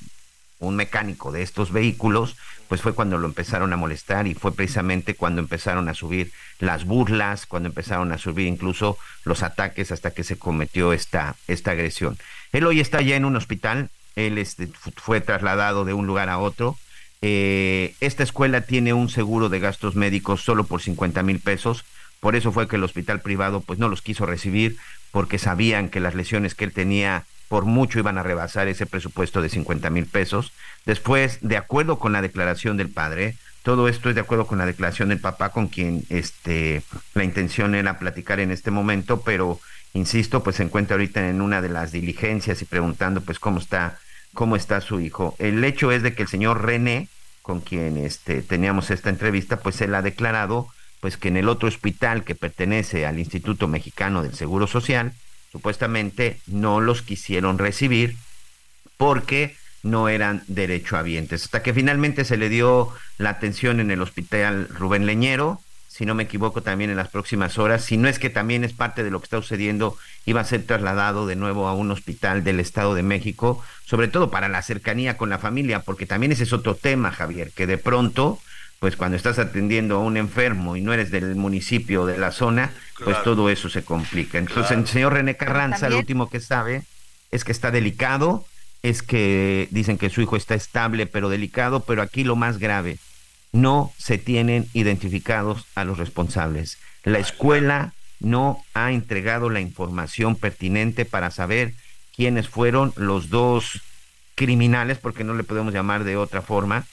un mecánico de estos vehículos, pues fue cuando lo empezaron a molestar y fue precisamente cuando empezaron a subir las burlas, cuando empezaron a subir incluso los ataques hasta que se cometió esta agresión. Él hoy está ya en un hospital, él fue trasladado de un lugar a otro. Esta escuela tiene un seguro de gastos médicos solo por 50,000 pesos, por eso fue que el hospital privado pues no los quiso recibir porque sabían que las lesiones que él tenía por mucho iban a rebasar ese presupuesto de 50,000 pesos. Después, de acuerdo con la declaración del padre, todo esto es de acuerdo con la declaración del papá, con quien la intención era platicar en este momento, pero insisto, pues se encuentra ahorita en una de las diligencias y preguntando pues cómo está su hijo. El hecho es de que el señor René, con quien teníamos esta entrevista, pues él ha declarado pues que en el otro hospital que pertenece al Instituto Mexicano del Seguro Social, supuestamente no los quisieron recibir porque no eran derechohabientes. Hasta que finalmente se le dio la atención en el hospital Rubén Leñero, si no me equivoco también en las próximas horas, si no es que también es parte de lo que está sucediendo, iba a ser trasladado de nuevo a un hospital del Estado de México, sobre todo para la cercanía con la familia, porque también ese es otro tema, Javier, que de pronto, pues cuando estás atendiendo a un enfermo y no eres del municipio o de la zona, claro, pues todo eso se complica. Entonces, claro, el señor René Carranza, lo último que sabe es que está delicado, es que dicen que su hijo está estable pero delicado, pero aquí lo más grave, no se tienen identificados a los responsables. La escuela no ha entregado la información pertinente para saber quiénes fueron los dos criminales, porque no le podemos llamar de otra forma,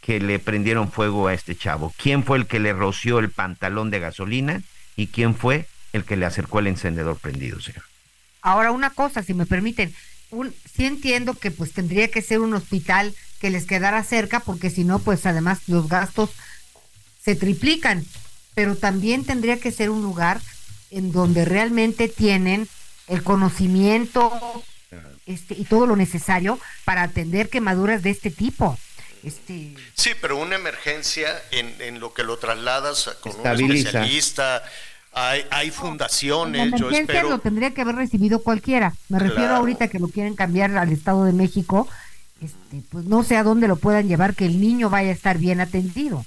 que le prendieron fuego a este chavo. ¿Quién fue el que le roció el pantalón de gasolina y quién fue el que le acercó el encendedor prendido, señor? Ahora, una cosa, si me permiten, sí entiendo que pues tendría que ser un hospital que les quedara cerca, porque si no, pues además los gastos se triplican, pero también tendría que ser un lugar en donde realmente tienen el conocimiento y todo lo necesario para atender quemaduras de este tipo. Sí, pero una emergencia en lo que lo trasladas con un especialista, hay fundaciones. La emergencia, yo espero, lo tendría que haber recibido cualquiera. Me refiero ahorita que lo quieren cambiar al Estado de México, pues no sé a dónde lo puedan llevar, que el niño vaya a estar bien atendido.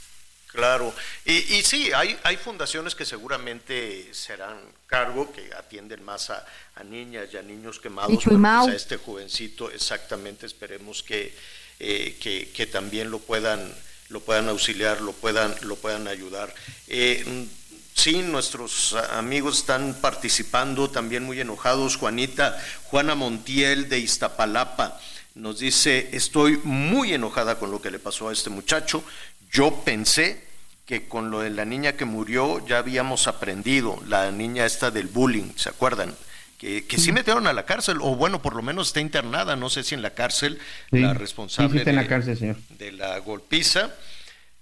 Claro, y sí, hay fundaciones que seguramente serán cargo, que atienden más a niñas y a niños quemados, pero pues a este jovencito, exactamente, esperemos que también lo puedan auxiliar, lo puedan ayudar. Sí, nuestros amigos están participando también muy enojados. Juana Montiel de Iztapalapa nos dice: estoy muy enojada con lo que le pasó a este muchacho. Yo pensé que con lo de la niña que murió ya habíamos aprendido, la niña esta del bullying, ¿se acuerdan? Que sí metieron a la cárcel, o bueno, por lo menos está internada, no sé si en la cárcel, sí, la responsable está en la cárcel, señor, de la golpiza.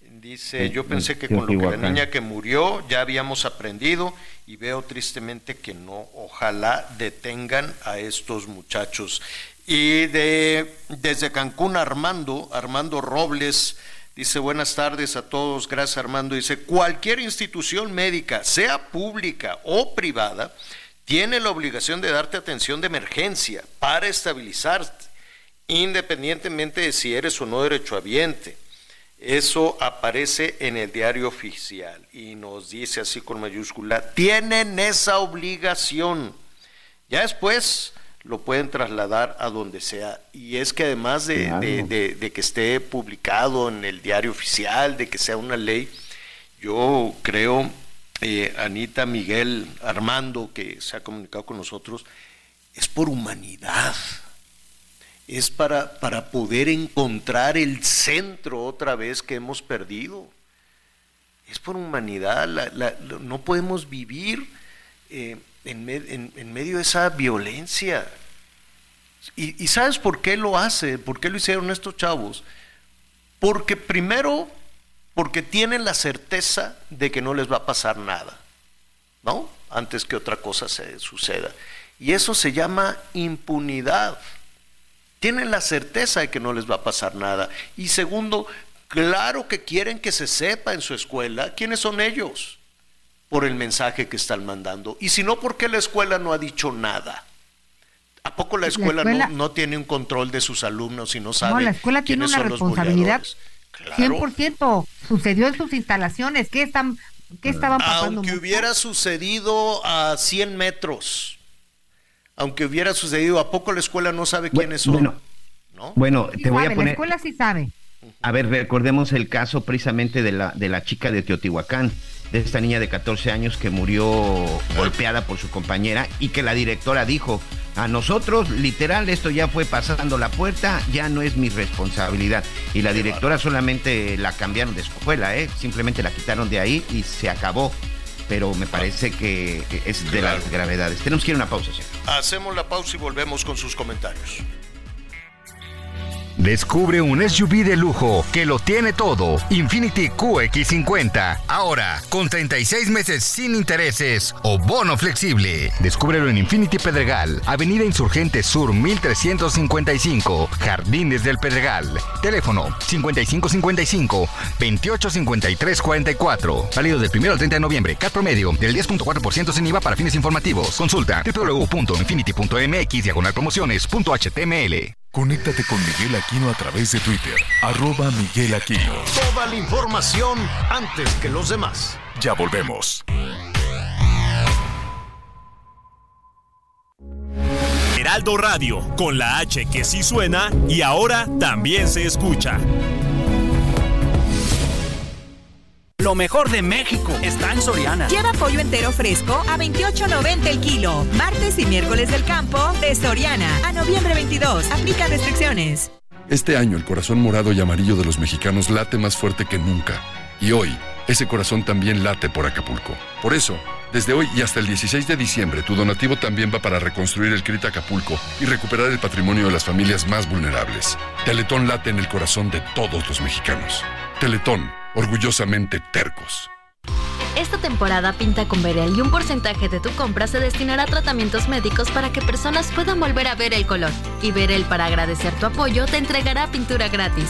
Dice, sí, yo pensé que con lo que la niña que murió ya habíamos aprendido y veo tristemente que no, ojalá detengan a estos muchachos. Y desde Cancún, Armando Robles dice: buenas tardes a todos, gracias Armando. Dice: cualquier institución médica, sea pública o privada, tiene la obligación de darte atención de emergencia para estabilizarte, independientemente de si eres o no derechohabiente. Eso aparece en el diario oficial y nos dice así con mayúscula: tienen esa obligación. Ya después lo pueden trasladar a donde sea. Y es que además de que esté publicado en el diario oficial, de que sea una ley, yo creo... Anita, Miguel, Armando, que se ha comunicado con nosotros, es por humanidad, es para poder encontrar el centro otra vez que hemos perdido, es por humanidad. No podemos vivir en medio de esa violencia. ¿Y sabes por qué lo hace? ¿Por qué lo hicieron estos chavos? Porque primero... porque tienen la certeza de que no les va a pasar nada, ¿no? Antes que otra cosa se suceda. Y eso se llama impunidad. Tienen la certeza de que no les va a pasar nada. Y segundo, claro que quieren que se sepa en su escuela quiénes son ellos, por el mensaje que están mandando. Y si no, ¿por qué la escuela no ha dicho nada? ¿A poco la escuela no tiene un control de sus alumnos y no sabe? No, la escuela tiene una responsabilidad 100%. Sucedió en sus instalaciones. ¿Qué estaban pasando? Aunque hubiera sucedido a 100 metros, aunque hubiera sucedido, ¿a poco la escuela no sabe quiénes son? Bueno, sí te voy a poner... La escuela sí sabe. A ver, recordemos el caso precisamente de la chica de Teotihuacán, de esta niña de 14 años que murió golpeada por su compañera y que la directora dijo, a nosotros, literal, esto ya fue pasando la puerta, ya no es mi responsabilidad. Y la directora solamente la cambiaron de escuela, simplemente la quitaron de ahí y se acabó. Pero me parece que es de las gravedades. Tenemos que ir a una pausa, señor. Hacemos la pausa y volvemos con sus comentarios. Descubre un SUV de lujo que lo tiene todo, Infiniti QX50. Ahora, con 36 meses sin intereses o bono flexible. Descúbrelo en Infiniti Pedregal, Avenida Insurgente Sur 1355, Jardines del Pedregal. Teléfono 5555-285344. Válido del 1 al 30 de noviembre, CAT promedio del 10.4% sin IVA para fines informativos. Consulta www.infiniti.mx/promociones.html. Conéctate con Miguel Aquino a través de Twitter, @Miguel Aquino. Toda la información antes que los demás. Ya volvemos. Heraldo Radio, con la H que sí suena y ahora también se escucha. Lo mejor de México está en Soriana. Lleva pollo entero fresco a $28.90 el kilo. Martes y miércoles del campo de Soriana. A noviembre 22. Aplica restricciones. Este año el corazón morado y amarillo de los mexicanos late más fuerte que nunca. Y hoy, ese corazón también late por Acapulco. Por eso, desde hoy y hasta el 16 de diciembre, tu donativo también va para reconstruir el CRIT Acapulco y recuperar el patrimonio de las familias más vulnerables. Teletón late en el corazón de todos los mexicanos. Teletón. Orgullosamente tercos. Esta temporada pinta con Verel y un porcentaje de tu compra se destinará a tratamientos médicos para que personas puedan volver a ver el color. Y Verel, para agradecer tu apoyo, te entregará pintura gratis.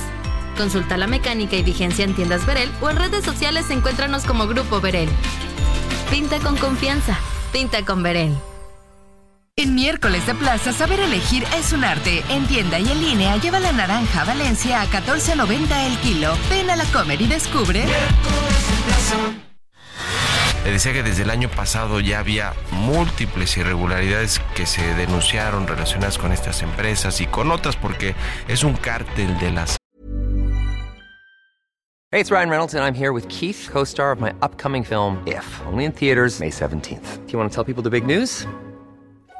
Consulta la mecánica y vigencia en tiendas Verel o en redes sociales, encuéntranos como Grupo Verel. Pinta con confianza. Pinta con Verel. En miércoles de plaza, saber elegir es un arte. En tienda y en línea, lleva la naranja Valencia a $14.90 el kilo. Ven a la Comer y descubre. Le decía que desde el año pasado ya había múltiples irregularidades que se denunciaron relacionadas con estas empresas y con otras, porque es un cártel de las... Hey, it's Ryan Reynolds, and I'm here with Keith, co-star of my upcoming film, If, only in theaters May 17th. Do you want to tell people the big news?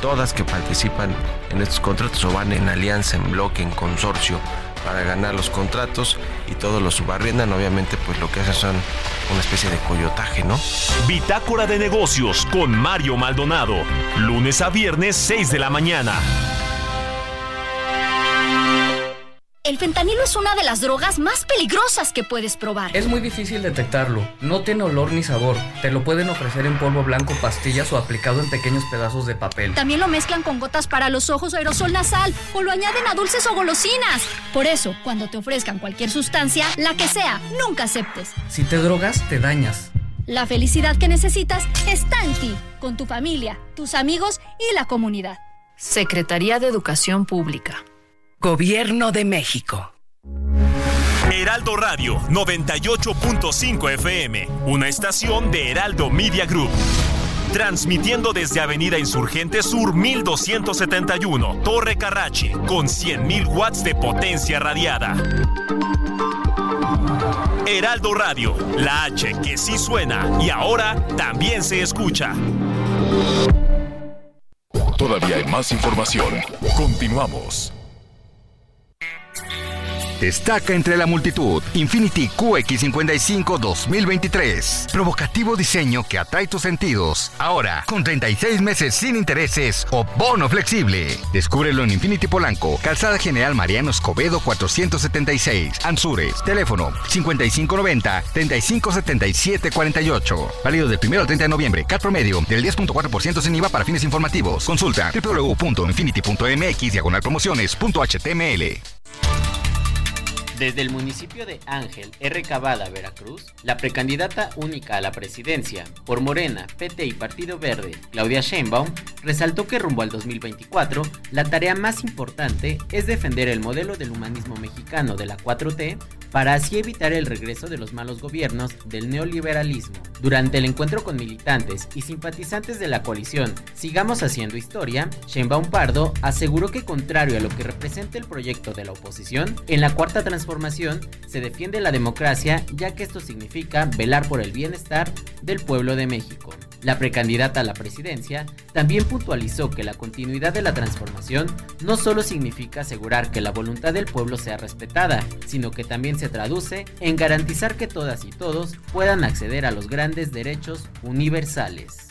todas que participan en estos contratos o van en alianza, en bloque, en consorcio para ganar los contratos y todos los subarrendan, obviamente pues lo que hacen son una especie de coyotaje, ¿no? Bitácora de negocios con Mario Maldonado, lunes a viernes 6 de la mañana. El fentanilo es una de las drogas más peligrosas que puedes probar. Es muy difícil detectarlo, no tiene olor ni sabor. Te lo pueden ofrecer en polvo blanco, pastillas o aplicado en pequeños pedazos de papel. También lo mezclan con gotas para los ojos o aerosol nasal, o lo añaden a dulces o golosinas. Por eso, cuando te ofrezcan cualquier sustancia, la que sea, nunca aceptes. Si te drogas, te dañas. La felicidad que necesitas está en ti, con tu familia, tus amigos y la comunidad. Secretaría de Educación Pública, Gobierno de México. Heraldo Radio 98.5 FM, una estación de Heraldo Media Group. Transmitiendo desde Avenida Insurgente Sur 1271, Torre Carrachi, con 100.000 watts de potencia radiada. Heraldo Radio, la H que sí suena y ahora también se escucha. Todavía hay más información. Continuamos. destaca entre la multitud. Infiniti QX50 2023. Provocativo diseño que atrae tus sentidos. Ahora, con 36 meses sin intereses o bono flexible. Descúbrelo en Infiniti Polanco, Calzada General Mariano Escobedo 476, Ansures. Teléfono 5590-357748. Válido del 1 al 30 de noviembre. CAT promedio del 10.4% sin IVA para fines informativos. Consulta www.infiniti.mx/promociones.html. Desde el municipio de Ángel R. Cavada, Veracruz, la precandidata única a la presidencia por Morena, PT y Partido Verde, Claudia Sheinbaum, resaltó que rumbo al 2024, la tarea más importante es defender el modelo del humanismo mexicano de la 4T para así evitar el regreso de los malos gobiernos del neoliberalismo. Durante el encuentro con militantes y simpatizantes de la coalición Sigamos Haciendo Historia, Sheinbaum Pardo aseguró que, contrario a lo que representa el proyecto de la oposición, en la Cuarta Transformación se defiende la democracia, ya que esto significa velar por el bienestar del pueblo de México. La precandidata a la presidencia también puntualizó que la continuidad de la transformación no solo significa asegurar que la voluntad del pueblo sea respetada, sino que también se traduce en garantizar que todas y todos puedan acceder a los grandes derechos universales.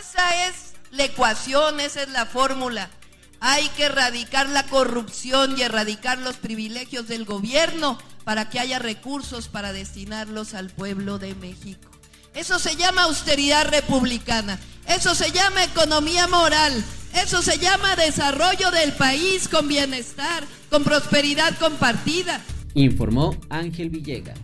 Esa es la ecuación, esa es la fórmula. Hay que erradicar la corrupción y erradicar los privilegios del gobierno para que haya recursos para destinarlos al pueblo de México. Eso se llama austeridad republicana, eso se llama economía moral, eso se llama desarrollo del país con bienestar, con prosperidad compartida, informó Ángel Villegas.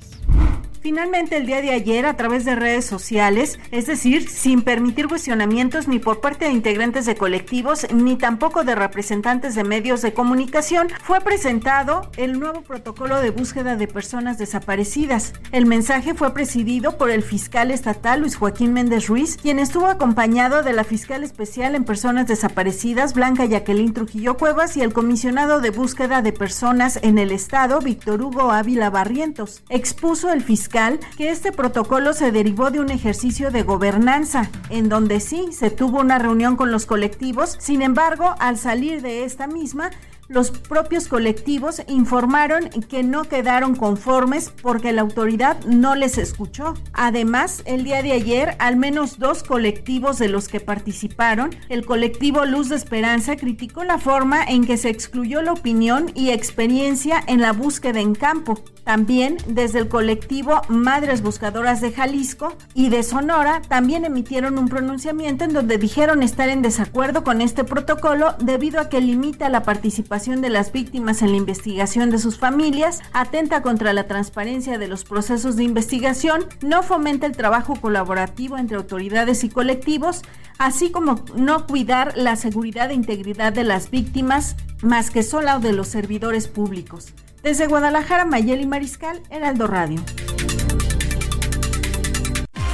Finalmente, el día de ayer, a través de redes sociales, es decir, sin permitir cuestionamientos ni por parte de integrantes de colectivos ni tampoco de representantes de medios de comunicación, fue presentado el nuevo protocolo de búsqueda de personas desaparecidas. El mensaje fue presidido por el fiscal estatal Luis Joaquín Méndez Ruiz, quien estuvo acompañado de la fiscal especial en personas desaparecidas Blanca Jacqueline Trujillo Cuevas y el comisionado de búsqueda de personas en el estado Víctor Hugo Ávila Barrientos. Expuso el fiscal que este protocolo se derivó de un ejercicio de gobernanza, en donde sí se tuvo una reunión con los colectivos. Sin embargo, al salir de esta misma, los propios colectivos informaron que no quedaron conformes porque la autoridad no les escuchó. Además, el día de ayer, al menos dos colectivos de los que participaron, el colectivo Luz de Esperanza, criticó la forma en que se excluyó la opinión y experiencia en la búsqueda en campo. También, desde el colectivo Madres Buscadoras de Jalisco y de Sonora, también emitieron un pronunciamiento en donde dijeron estar en desacuerdo con este protocolo debido a que limita la participación de las víctimas en la investigación de sus familias, atenta contra la transparencia de los procesos de investigación, no fomenta el trabajo colaborativo entre autoridades y colectivos, así como no cuidar la seguridad e integridad de las víctimas, más que sola o de los servidores públicos. Desde Guadalajara, Mayeli Mariscal, Heraldo Radio.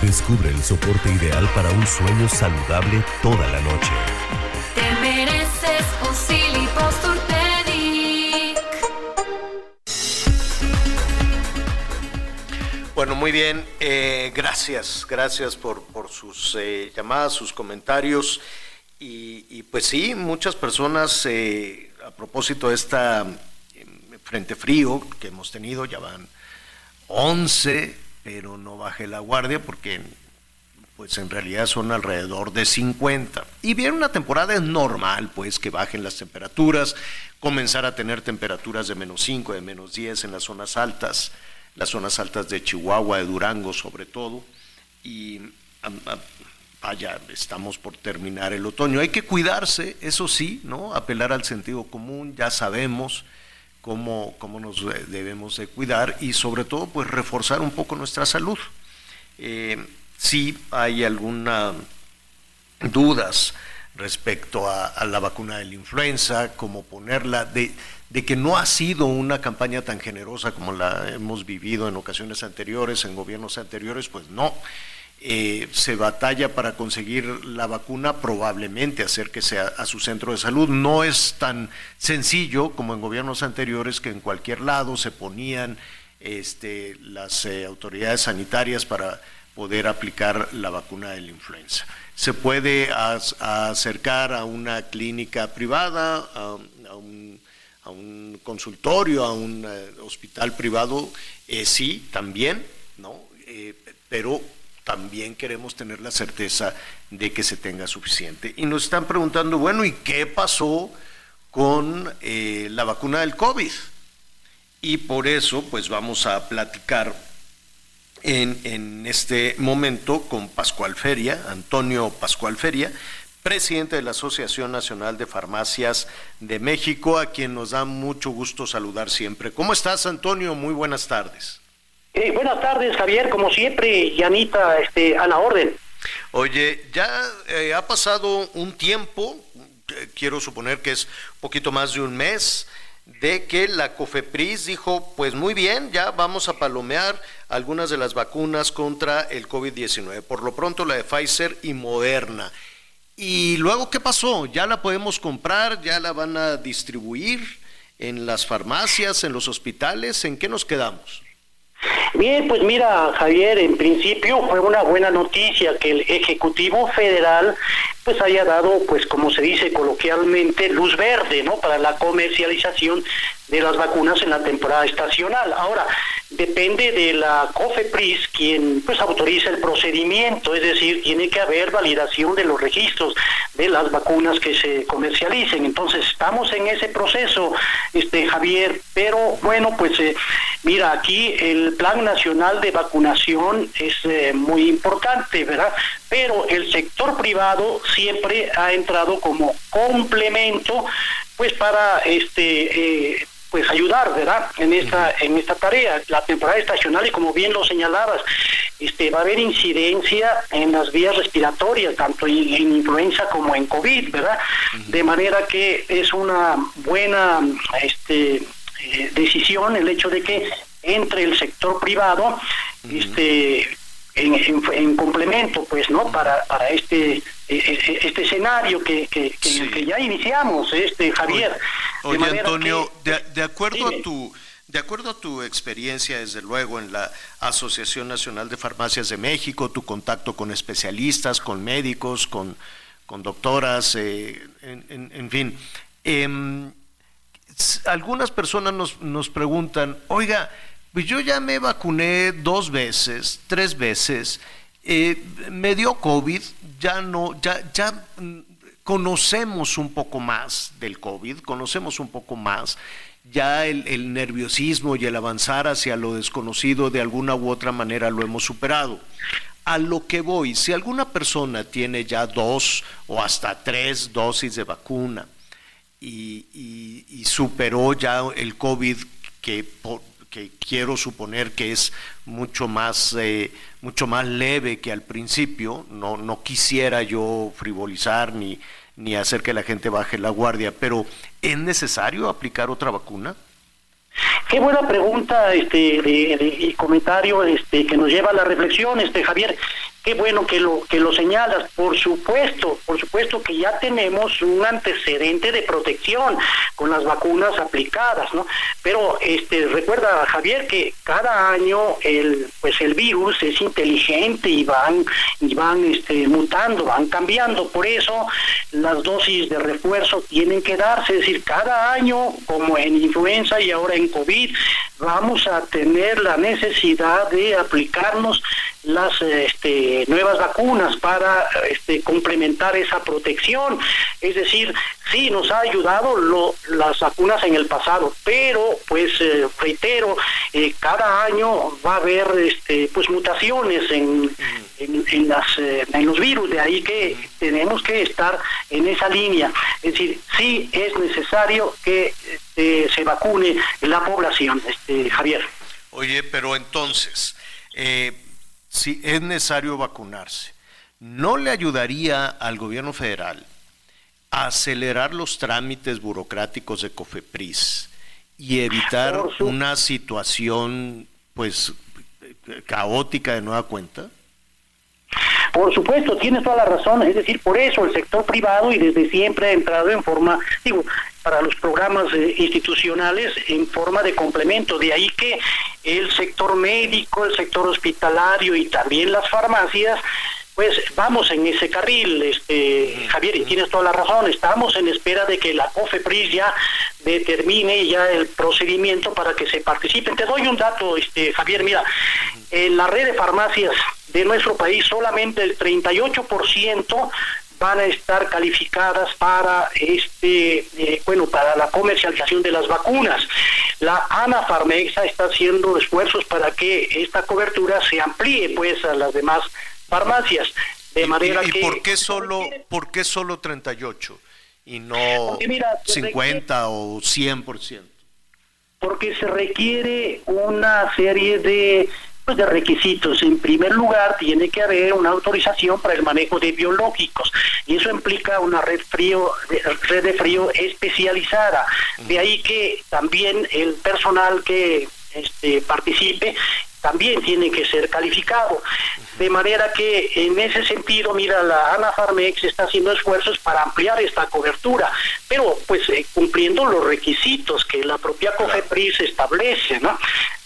Descubre el soporte ideal para un sueño saludable toda la noche. Te mereces un Silly Posture Pedic. Bueno, muy bien. Gracias por sus llamadas, sus comentarios. Y pues sí, muchas personas, a propósito de esta frente frío que hemos tenido, ya van 11, pero no baje la guardia porque pues en realidad son alrededor de 50. Y bien, una temporada es normal, pues, que bajen las temperaturas, comenzar a tener temperaturas de menos 5, de menos 10 en las zonas altas de Chihuahua, de Durango sobre todo, y vaya, estamos por terminar el otoño. Hay que cuidarse, eso sí, ¿no? Apelar al sentido común, ya sabemos cómo nos debemos de cuidar y sobre todo, pues, reforzar un poco nuestra salud. Sí hay algunas dudas respecto a la vacuna de la influenza, cómo ponerla, de que no ha sido una campaña tan generosa como la hemos vivido en ocasiones anteriores, en gobiernos anteriores, pues no. Se batalla para conseguir la vacuna, probablemente acérquese a su centro de salud. No es tan sencillo como en gobiernos anteriores, que en cualquier lado se ponían las autoridades sanitarias para poder aplicar la vacuna de la influenza. Se puede acercar a una clínica privada, a a un consultorio, a un hospital privado, sí, también, ¿no? Pero también queremos tener la certeza de que se tenga suficiente. Y nos están preguntando, bueno, ¿y qué pasó con la vacuna del COVID? Y por eso, pues vamos a platicar en este momento con Pascual Feria, Antonio Pascual Feria, presidente de la Asociación Nacional de Farmacias de México, a quien nos da mucho gusto saludar siempre. ¿Cómo estás, Antonio? Muy buenas tardes. Buenas tardes, Javier, como siempre, Yanita, a la orden. Oye, ya ha pasado un tiempo, quiero suponer que es un poquito más de un mes, de que la COFEPRIS dijo, pues muy bien, ya vamos a palomear algunas de las vacunas contra el COVID-19, por lo pronto la de Pfizer y Moderna. ¿Y luego qué pasó? ¿Ya la podemos comprar? ¿Ya la van a distribuir en las farmacias, en los hospitales? ¿En qué nos quedamos? Bien, pues mira, Javier, en principio fue una buena noticia que el Ejecutivo Federal pues haya dado, pues como se dice coloquialmente, luz verde, ¿no?, para la comercialización de las vacunas en la temporada estacional. Ahora, depende de la COFEPRIS quien pues autoriza el procedimiento, es decir, tiene que haber validación de los registros de las vacunas que se comercialicen. Entonces, estamos en ese proceso, Javier, pero bueno, pues mira, aquí el Plan Nacional de Vacunación es muy importante, ¿verdad? Pero el sector privado siempre ha entrado como complemento, pues para pues ayudar, ¿verdad?, en esta tarea. La temporada estacional, y como bien lo señalabas, va a haber incidencia en las vías respiratorias, tanto en influenza como en COVID, ¿verdad? De manera que es una buena decisión el hecho de que entre el sector privado en complemento, pues, ¿no?, para este escenario que sí, en el que ya iniciamos, Javier. Oye, Antonio, que, de acuerdo a tu experiencia, desde luego, en la Asociación Nacional de Farmacias de México, tu contacto con especialistas, con médicos, con doctoras, en fin, algunas personas nos preguntan, oiga, pues yo ya me vacuné 2 veces, 3 veces, me dio COVID, ya conocemos un poco más del COVID, conocemos un poco más, ya el nerviosismo y el avanzar hacia lo desconocido de alguna u otra manera lo hemos superado. A lo que voy, si alguna persona tiene ya 2 o hasta 3 dosis de vacuna y superó ya el COVID, que quiero suponer que es mucho más leve que al principio, no quisiera yo frivolizar ni hacer que la gente baje la guardia, pero ¿es necesario aplicar otra vacuna? Qué buena pregunta y comentario que nos lleva a la reflexión, Javier. Qué bueno que lo señalas. Por supuesto que ya tenemos un antecedente de protección con las vacunas aplicadas, ¿no? Pero recuerda, Javier, que cada año el virus es inteligente y van mutando, van cambiando. Por eso las dosis de refuerzo tienen que darse, es decir, cada año, como en influenza y ahora en COVID, vamos a tener la necesidad de aplicarnos las nuevas vacunas para complementar esa protección. Es decir, sí nos ha ayudado las vacunas en el pasado, pero pues reitero, cada año va a haber pues mutaciones en los virus, de ahí que tenemos que estar en esa línea. Es decir, sí es necesario que se vacune la población, Javier. Oye, pero entonces si es necesario vacunarse, ¿no le ayudaría al gobierno federal a acelerar los trámites burocráticos de COFEPRIS y evitar una situación pues caótica de nueva cuenta? Por supuesto, tienes toda la razón, es decir, por eso el sector privado y desde siempre ha entrado en forma, para los programas institucionales en forma de complemento, de ahí que el sector médico, el sector hospitalario y también las farmacias Pues vamos en ese carril, Javier, y tienes toda la razón. Estamos en espera de que la COFEPRIS ya determine ya el procedimiento para que se participen. Te doy un dato, Javier, mira, en la red de farmacias de nuestro país solamente el 38% van a estar calificadas para para la comercialización de las vacunas. La Anafarmexa está haciendo esfuerzos para que esta cobertura se amplíe pues a las demás farmacias, de manera que... ¿Y por qué solo 38 y no 50 o 100%? Porque se requiere una serie de requisitos. En primer lugar, tiene que haber una autorización para el manejo de biológicos, y eso implica una red de frío especializada. De ahí que también el personal que participe también tiene que ser calificado. De manera que en ese sentido, mira, la Anafarmex está haciendo esfuerzos para ampliar esta cobertura, pero pues cumpliendo los requisitos que la propia COFEPRIS establece, ¿no? Claro.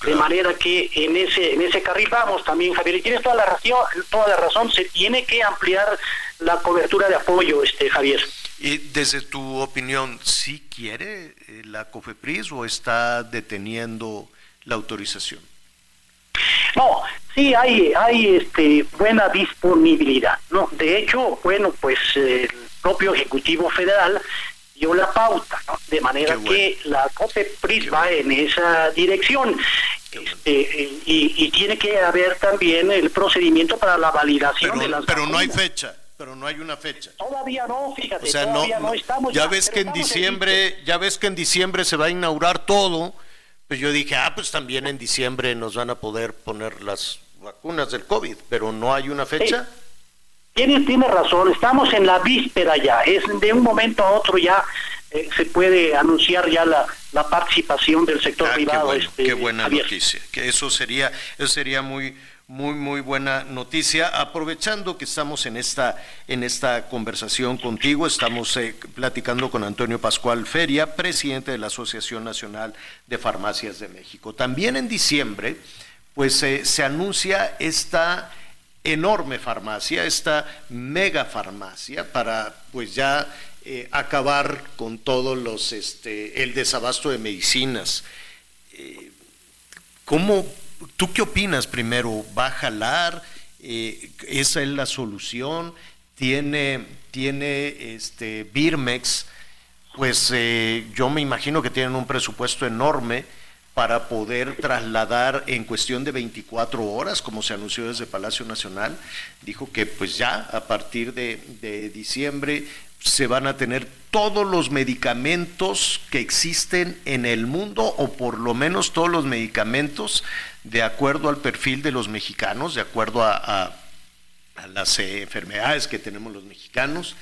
De manera que en ese carril vamos también, Javier, y tienes toda la razón, se tiene que ampliar la cobertura de apoyo, Javier. Y desde tu opinión, ¿sí quiere la COFEPRIS o está deteniendo la autorización? No, sí hay buena disponibilidad, ¿no? De hecho, bueno, pues el propio Ejecutivo Federal dio la pauta, ¿no? De manera que la COFEPRIS va en esa dirección. Y tiene que haber también el procedimiento para la validación de las vacunas. Pero no hay una fecha. Todavía no, fíjate, o sea, todavía no estamos. Ya ves que en diciembre se va a inaugurar todo. Pues yo dije, pues también en diciembre nos van a poder poner las vacunas del COVID, pero no hay una fecha. Sí. Tiene razón, estamos en la víspera ya, es de un momento a otro ya se puede anunciar ya la participación del sector privado. Qué buena noticia, que eso sería muy, muy, muy buena noticia. Aprovechando que estamos en esta conversación contigo, estamos platicando con Antonio Pascual Feria, presidente de la Asociación Nacional de Farmacias de México. También en diciembre, pues se anuncia esta enorme farmacia, esta mega farmacia, para pues ya acabar con todos los el desabasto de medicinas. ¿Tú qué opinas primero? ¿Va a jalar? ¿Esa es la solución? ¿Tiene Birmex? Pues yo me imagino que tienen un presupuesto enorme para poder trasladar en cuestión de 24 horas, como se anunció desde Palacio Nacional. Dijo que pues ya a partir de diciembre se van a tener todos los medicamentos que existen en el mundo, o por lo menos todos los medicamentos de acuerdo al perfil de los mexicanos, de acuerdo a las enfermedades que tenemos los mexicanos.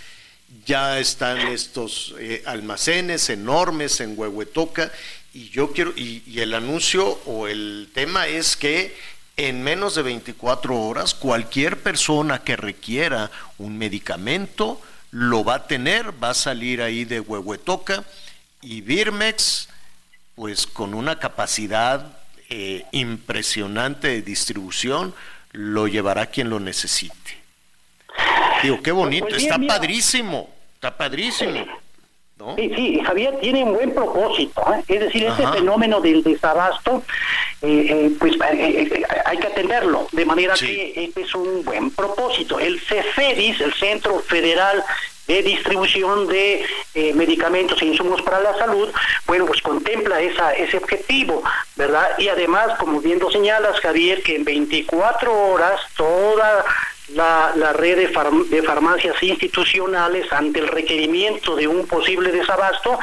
Ya están estos almacenes enormes en Huehuetoca, y yo quiero, y el anuncio o el tema es que en menos de 24 horas cualquier persona que requiera un medicamento lo va a tener, va a salir ahí de Huehuetoca. Y Birmex, pues con una capacidad impresionante de distribución, lo llevará quien lo necesite. Digo, qué bonito, pues bien, está padrísimo. ¿No? Sí, Javier, tiene un buen propósito, ¿eh? Es decir, este fenómeno del desabasto, hay que atenderlo, de manera que este es un buen propósito. El CEFEDIS, el Centro Federal de Distribución de Medicamentos e Insumos para la Salud, bueno, pues contempla ese objetivo, ¿verdad? Y además, como bien lo señalas, Javier, que en 24 horas toda la red de farmacias institucionales, ante el requerimiento de un posible desabasto,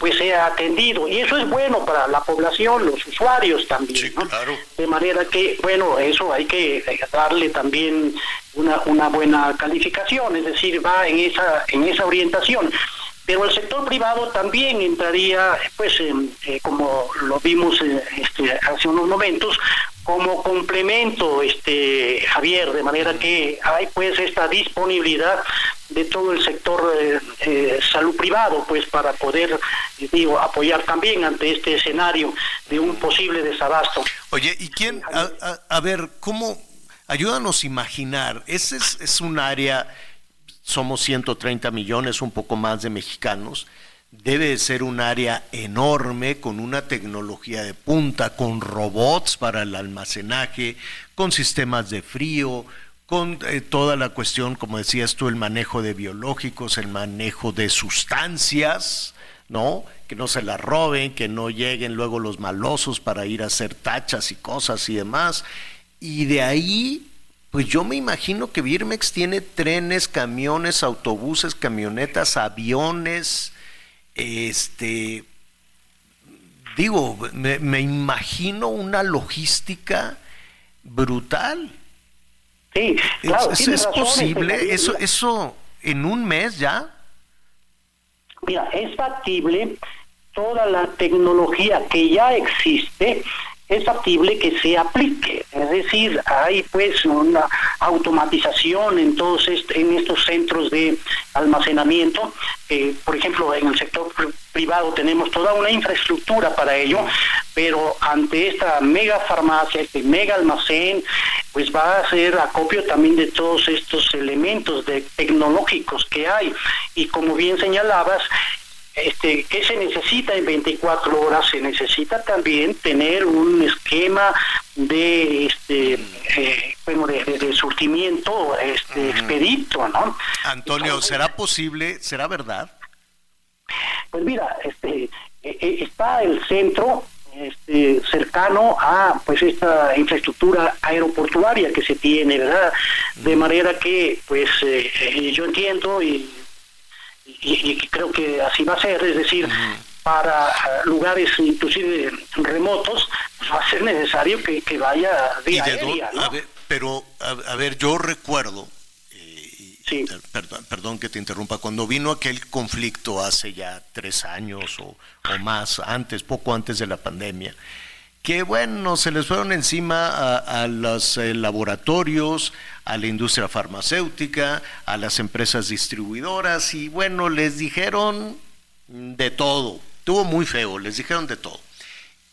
pues sea atendido, y eso es bueno para la población, los usuarios también, sí, ¿no? Claro. De manera que, bueno, eso hay que darle también una buena calificación, es decir, va en esa orientación. Pero el sector privado también entraría, pues, como lo vimos hace unos momentos, como complemento, Javier, de manera que hay pues esta disponibilidad de todo el sector salud privado, pues para poder, apoyar también ante este escenario de un posible desabasto. Oye, ¿y quién? A ver, ¿cómo? Ayúdanos a imaginar, ese es un área, somos 130 millones, un poco más de mexicanos, debe de ser un área enorme, con una tecnología de punta, con robots para el almacenaje, con sistemas de frío, con toda la cuestión, como decías tú, el manejo de biológicos, el manejo de sustancias, ¿no? Que no se la roben, que no lleguen luego los malosos para ir a hacer tachas y cosas y demás. Y de ahí, pues yo me imagino que Birmex tiene trenes, camiones, autobuses, camionetas, aviones, digo, me imagino una logística brutal. Sí, claro. ¿Es razón, posible? ¿Eso en un mes ya? Mira, es factible, toda la tecnología que ya existe es factible que se aplique, es decir, hay pues una automatización entonces en estos centros de almacenamiento. Por ejemplo, en el sector privado tenemos toda una infraestructura para ello, pero ante esta mega farmacia, este mega almacén, pues va a ser acopio también de todos estos elementos tecnológicos que hay. Y como bien señalabas, ¿qué se necesita en 24 horas? Se necesita también tener un esquema de surtimiento expedito, ¿no? Antonio, entonces, ¿será posible? ¿Será verdad? Pues mira, está el centro cercano a pues esta infraestructura aeroportuaria que se tiene, ¿verdad? De manera que pues yo entiendo y creo que así va a ser, es decir, para lugares inclusive remotos, pues va a ser necesario que vaya vía aérea, ¿no? A ver, yo recuerdo, sí. perdón que te interrumpa, cuando vino aquel conflicto hace ya 3 años o más, poco antes de la pandemia, que bueno, se les fueron encima a los laboratorios, a la industria farmacéutica, a las empresas distribuidoras, y bueno, les dijeron de todo, estuvo muy feo, les dijeron de todo.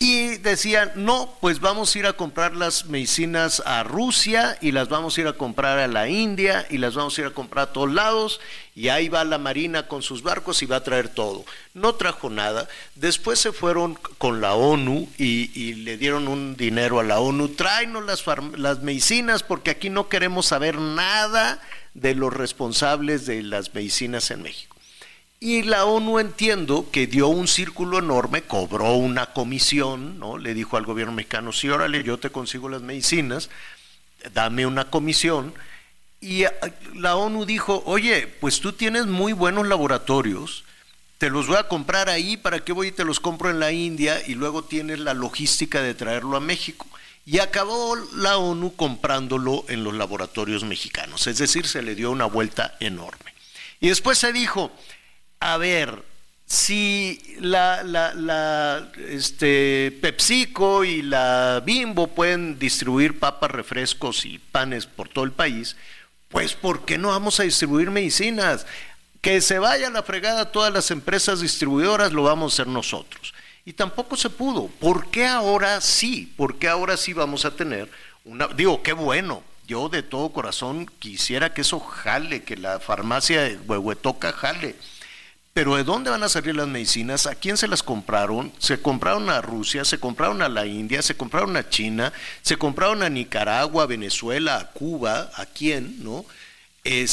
Y decían, no, pues vamos a ir a comprar las medicinas a Rusia, y las vamos a ir a comprar a la India, y las vamos a ir a comprar a todos lados, y ahí va la Marina con sus barcos y va a traer todo. No trajo nada. Después se fueron con la ONU y le dieron un dinero a la ONU, tráenos las medicinas, porque aquí no queremos saber nada de los responsables de las medicinas en México. Y la ONU, entiendo, que dio un círculo enorme, cobró una comisión, ¿no? Le dijo al gobierno mexicano, sí, órale, yo te consigo las medicinas, dame una comisión. Y la ONU dijo, oye, pues tú tienes muy buenos laboratorios, te los voy a comprar ahí, ¿para qué voy y te los compro en la India? Y luego tienes la logística de traerlo a México. Y acabó la ONU comprándolo en los laboratorios mexicanos, es decir, se le dio una vuelta enorme. Y después se dijo, a ver, si PepsiCo y la Bimbo pueden distribuir papas, refrescos y panes por todo el país, pues ¿por qué no vamos a distribuir medicinas? Que se vaya a la fregada todas las empresas distribuidoras, lo vamos a hacer nosotros. Y tampoco se pudo. ¿Por qué ahora sí? ¿Por qué ahora sí vamos a tener una? Digo, qué bueno. Yo de todo corazón quisiera que eso jale, que la farmacia de Huehuetoca jale. Pero ¿de dónde van a salir las medicinas? ¿A quién se las compraron? Se compraron a Rusia, se compraron a la India, se compraron a China, se compraron a Nicaragua, a Venezuela, a Cuba, ¿a quién? ¿No? Y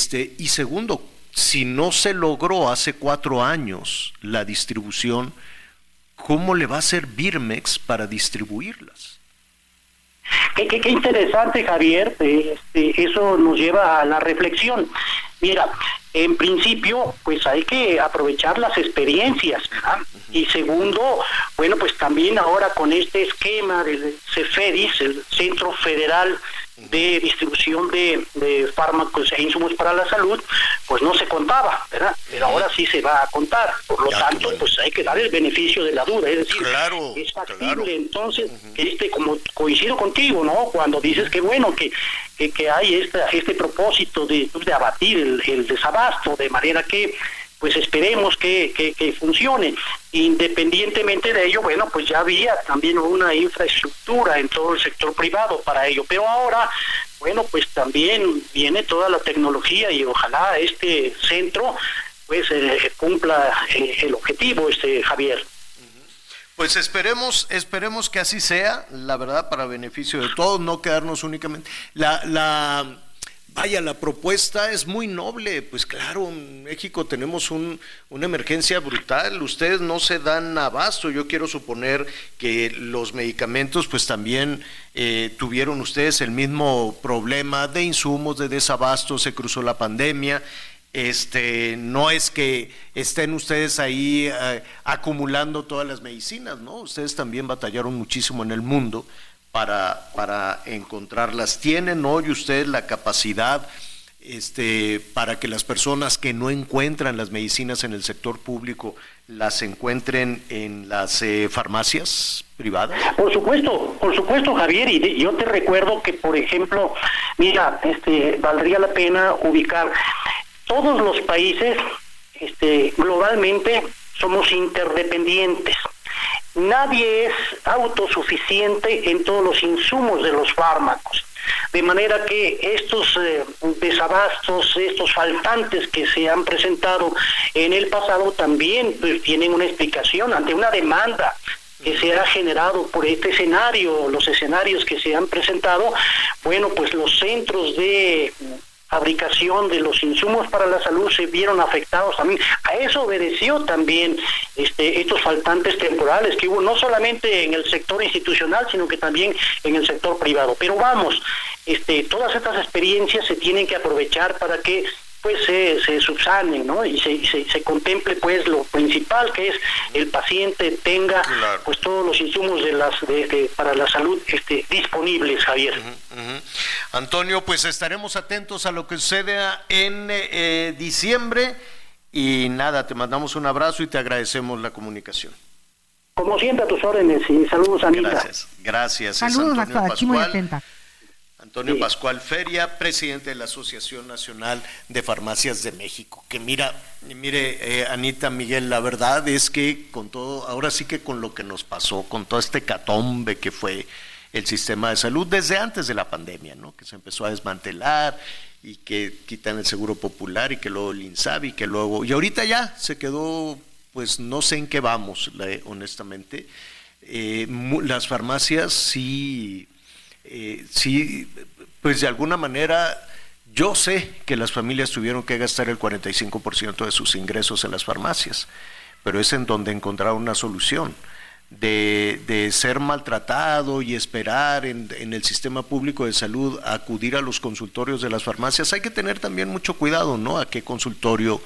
segundo, si no se logró hace 4 años la distribución, ¿cómo le va a hacer Birmex para distribuirlas? Qué interesante, Javier. Eso nos lleva a la reflexión. Mira, en principio, pues hay que aprovechar las experiencias, ¿verdad? Y segundo, bueno, pues también ahora con este esquema del COFEPRIS, el Centro Federal de Distribución de Fármacos e Insumos para la Salud, pues no se contaba, ¿verdad? Pero ahora sí se va a contar, por lo tanto, pues hay que dar el beneficio de la duda, es decir, claro, es factible, claro. Entonces, como coincido contigo, ¿no? Cuando dices que bueno, que hay este propósito de abatir el desabasto, de manera que pues esperemos que funcione. Independientemente de ello, bueno, pues ya había también una infraestructura en todo el sector privado para ello, pero ahora, bueno, pues también viene toda la tecnología y ojalá este centro pues cumpla el objetivo, Javier. Pues esperemos que así sea, la verdad, para beneficio de todos, no quedarnos únicamente. Vaya, la propuesta es muy noble, pues claro, en México tenemos una emergencia brutal, ustedes no se dan abasto, yo quiero suponer que los medicamentos pues también tuvieron ustedes el mismo problema de insumos, de desabasto, se cruzó la pandemia. No es que estén ustedes ahí acumulando todas las medicinas, ¿no? Ustedes también batallaron muchísimo en el mundo para encontrarlas. ¿Tienen hoy ustedes la capacidad para que las personas que no encuentran las medicinas en el sector público las encuentren en las farmacias privadas? Por supuesto, Javier, y yo te recuerdo que, por ejemplo, mira, valdría la pena ubicar... Todos los países, globalmente, somos interdependientes. Nadie es autosuficiente en todos los insumos de los fármacos. De manera que estos desabastos, estos faltantes que se han presentado en el pasado también pues, tienen una explicación ante una demanda que se ha generado por este escenario, los escenarios que se han presentado. Bueno, pues los centros de... fabricación de los insumos para la salud se vieron afectados también. A eso obedeció también estos faltantes temporales que hubo no solamente en el sector institucional, sino que también en el sector privado. Pero vamos, todas estas experiencias se tienen que aprovechar para que pues se subsanen, ¿no? Y se contemple pues lo principal que es el paciente tenga claro, pues todos los insumos para la salud disponibles, Javier. Antonio, pues estaremos atentos a lo que suceda en diciembre y nada, te mandamos un abrazo y te agradecemos la comunicación. Como siempre a tus órdenes y saludos a Anita. Gracias. Saludos a todos, aquí muy atenta. Antonio Pascual Feria, presidente de la Asociación Nacional de Farmacias de México. Que mire, Anita, Miguel, la verdad es que con todo, ahora sí que con lo que nos pasó, con todo este hecatombe que fue el sistema de salud desde antes de la pandemia, ¿no? Que se empezó a desmantelar y que quitan el seguro popular y que luego el INSABI, que luego. Y ahorita ya se quedó, pues no sé en qué vamos, honestamente. Las farmacias sí. Sí, pues de alguna manera yo sé que las familias tuvieron que gastar el 45% de sus ingresos en las farmacias, pero es en donde encontraron una solución de ser maltratado y esperar en el sistema público de salud a acudir a los consultorios de las farmacias. Hay que tener también mucho cuidado, ¿no? A qué consultorio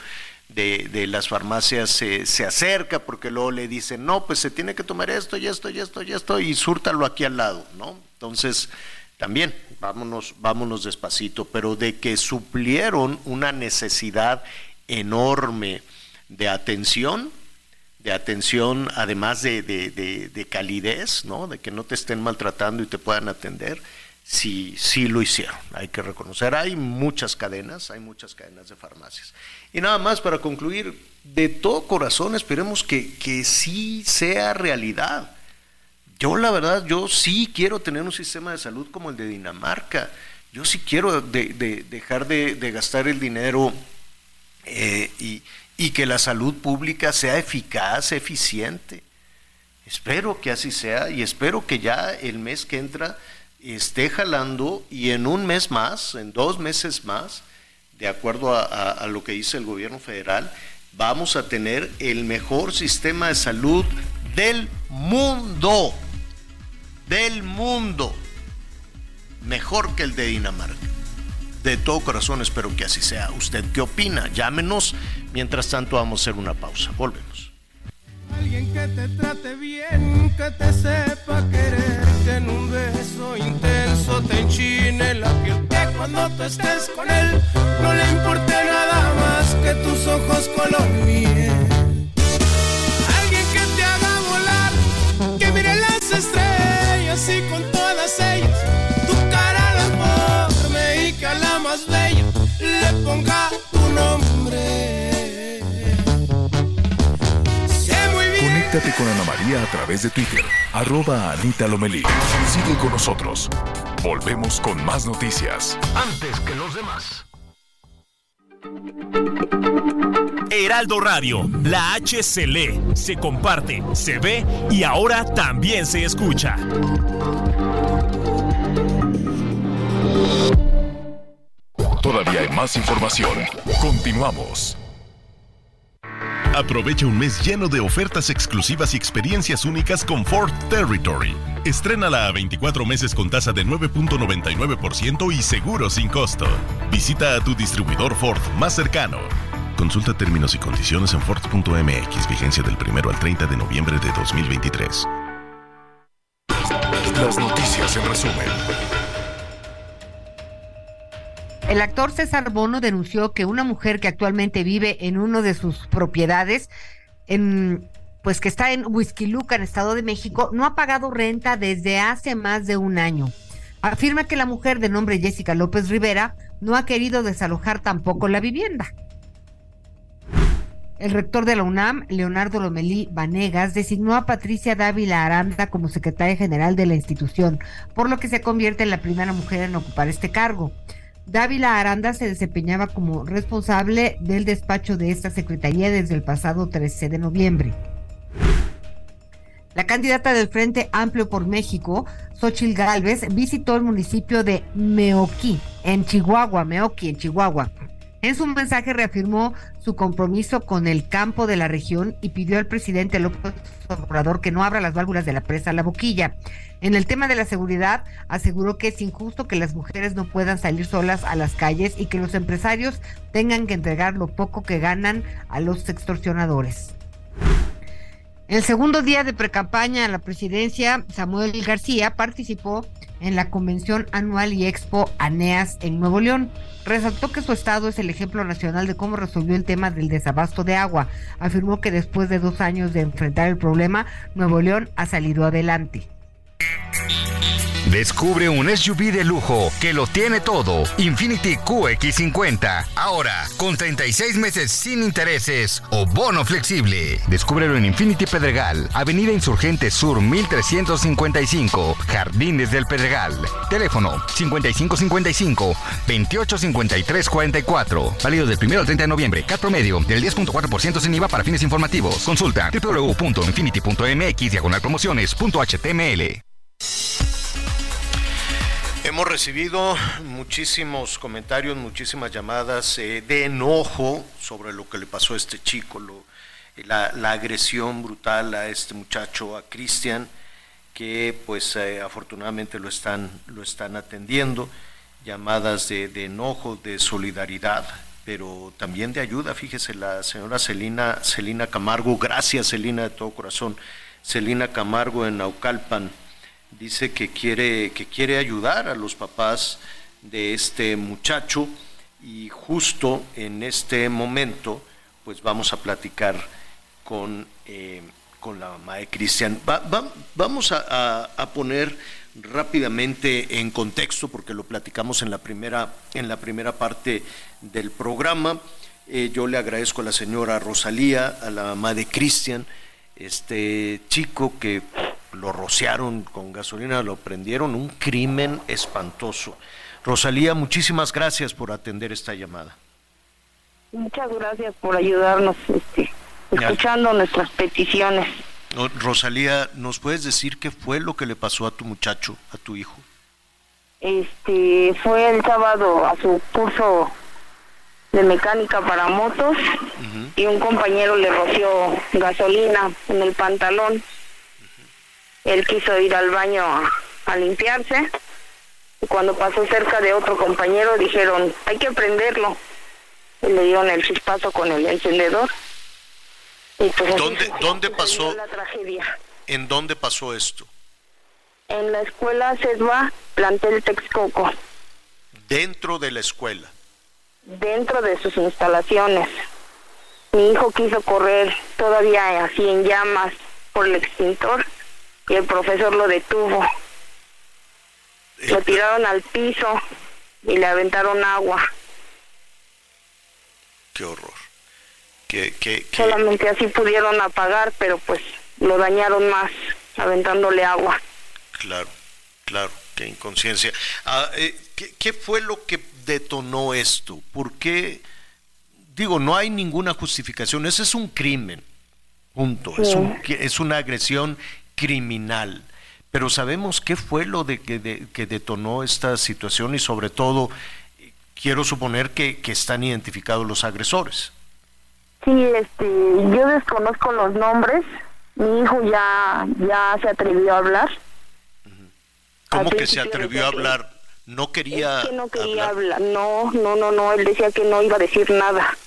de las farmacias se acerca, porque luego le dicen, no, pues se tiene que tomar esto y súrtalo aquí al lado, ¿no? Entonces, también, vámonos despacito, pero de que suplieron una necesidad enorme de atención además de calidez, ¿no? De que no te estén maltratando y te puedan atender, sí lo hicieron, hay que reconocer. Hay muchas cadenas de farmacias. Y nada más para concluir, de todo corazón esperemos que sí sea realidad. Yo la verdad, yo sí quiero tener un sistema de salud como el de Dinamarca. Yo sí quiero dejar de gastar el dinero y que la salud pública sea eficaz, eficiente. Espero que así sea y espero que ya el mes que entra esté jalando y en un mes más, en 2 meses más, de acuerdo a lo que dice el gobierno federal, vamos a tener el mejor sistema de salud del mundo. Del mundo, mejor que el de Dinamarca. De todo corazón espero que así sea. ¿Usted qué opina? Llámenos. Mientras tanto vamos a hacer una pausa. Volvemos. Alguien que te trate bien, que te sepa querer, que en un beso intenso te enchine la piel, que cuando tú estés con él no le importe nada más que tus ojos color miel. Estrellas y con todas ellas tu cara la forme y que a la más bella le ponga tu nombre. Sé muy bien Conéctate con Ana María a través de Twitter, @AnitaLomelí. Sigue con nosotros. Volvemos con más noticias. Antes que los demás. Heraldo Radio, la H se lee, se comparte, se ve y ahora también se escucha. Todavía hay más información. Continuamos. Aprovecha un mes lleno de ofertas exclusivas y experiencias únicas con Ford Territory. Estrénala a 24 meses con tasa de 9.99% y seguro sin costo. Visita a tu distribuidor Ford más cercano. Consulta términos y condiciones en Ford.mx. Vigencia del 1 al 30 de noviembre de 2023. Las noticias en resumen. El actor César Bono denunció que una mujer que actualmente vive en uno de sus propiedades, que está en Huixquiluca, en Estado de México, no ha pagado renta desde hace más de un año. Afirma que la mujer de nombre Jessica López Rivera no ha querido desalojar tampoco la vivienda. El rector de la UNAM, Leonardo Lomelí Banegas, designó a Patricia Dávila Aranda como secretaria general de la institución, por lo que se convierte en la primera mujer en ocupar este cargo. Dávila Aranda se desempeñaba como responsable del despacho de esta secretaría desde el pasado 13 de noviembre. La candidata del Frente Amplio por México, Xóchitl Gálvez, visitó el municipio de Meoqui, en Chihuahua. En su mensaje reafirmó su compromiso con el campo de la región y pidió al presidente López Obrador que no abra las válvulas de la presa La Boquilla. En el tema de la seguridad, aseguró que es injusto que las mujeres no puedan salir solas a las calles y que los empresarios tengan que entregar lo poco que ganan a los extorsionadores. El segundo día de precampaña a la presidencia, Samuel García participó en la Convención Anual y Expo ANEAS en Nuevo León. Resaltó que su estado es el ejemplo nacional de cómo resolvió el tema del desabasto de agua. Afirmó que después de 2 años de enfrentar el problema, Nuevo León ha salido adelante. Descubre un SUV de lujo que lo tiene todo, Infiniti QX50. Ahora, con 36 meses sin intereses o bono flexible. Descúbrelo en Infiniti Pedregal, Avenida Insurgente Sur 1355, Jardines del Pedregal. Teléfono 5555-285344. Válido del 1 al 30 de noviembre. CAT promedio del 10.4% sin IVA para fines informativos. Consulta www.infiniti.mx/promociones.html. Hemos recibido muchísimos comentarios, muchísimas llamadas de enojo sobre lo que le pasó a este chico, la agresión brutal a este muchacho, a Cristian, que afortunadamente lo están atendiendo, llamadas de enojo, de solidaridad, pero también de ayuda. Fíjese, la señora Celina Camargo, gracias Celina de todo corazón, Celina Camargo en Naucalpan, dice que quiere ayudar a los papás de este muchacho, y justo en este momento vamos a platicar con la mamá de Cristian. Vamos a poner rápidamente en contexto, porque lo platicamos en la primera parte del programa. Yo le agradezco a la señora Rosalía, a la mamá de Cristian, este chico que lo rociaron con gasolina, lo prendieron, un crimen espantoso. Rosalía, muchísimas gracias por atender esta llamada. Muchas gracias por ayudarnos, escuchando nuestras peticiones. Rosalía, ¿nos puedes decir qué fue lo que le pasó a tu muchacho, a tu hijo? Fue el sábado a su curso de mecánica para motos, uh-huh, y un compañero le roció gasolina en el pantalón. Él quiso ir al baño a limpiarse, y cuando pasó cerca de otro compañero dijeron, hay que prenderlo, y le dieron el chispazo con el encendedor. Y ¿Dónde pasó la tragedia? ¿En dónde pasó esto? En la escuela Sedva, plantel Texcoco. ¿Dentro de la escuela? Dentro de sus instalaciones. Mi hijo quiso correr todavía así en llamas por el extintor, y el profesor lo detuvo. Lo tiraron al piso y le aventaron agua. Qué horror. Solamente así pudieron apagar, pero lo dañaron más, aventándole agua. Claro, claro, qué inconsciencia. ¿Qué fue lo que detonó esto? ¿Por qué? Digo, no hay ninguna justificación, ese es un crimen, punto, sí. Es una agresión criminal, pero sabemos qué fue lo que detonó esta situación y sobre todo, quiero suponer que están identificados los agresores. Sí, yo desconozco los nombres, mi hijo ya se atrevió a hablar. ¿Cómo que se atrevió a hablar? No quería, es que no quería hablar. No, él decía que no iba a decir nada.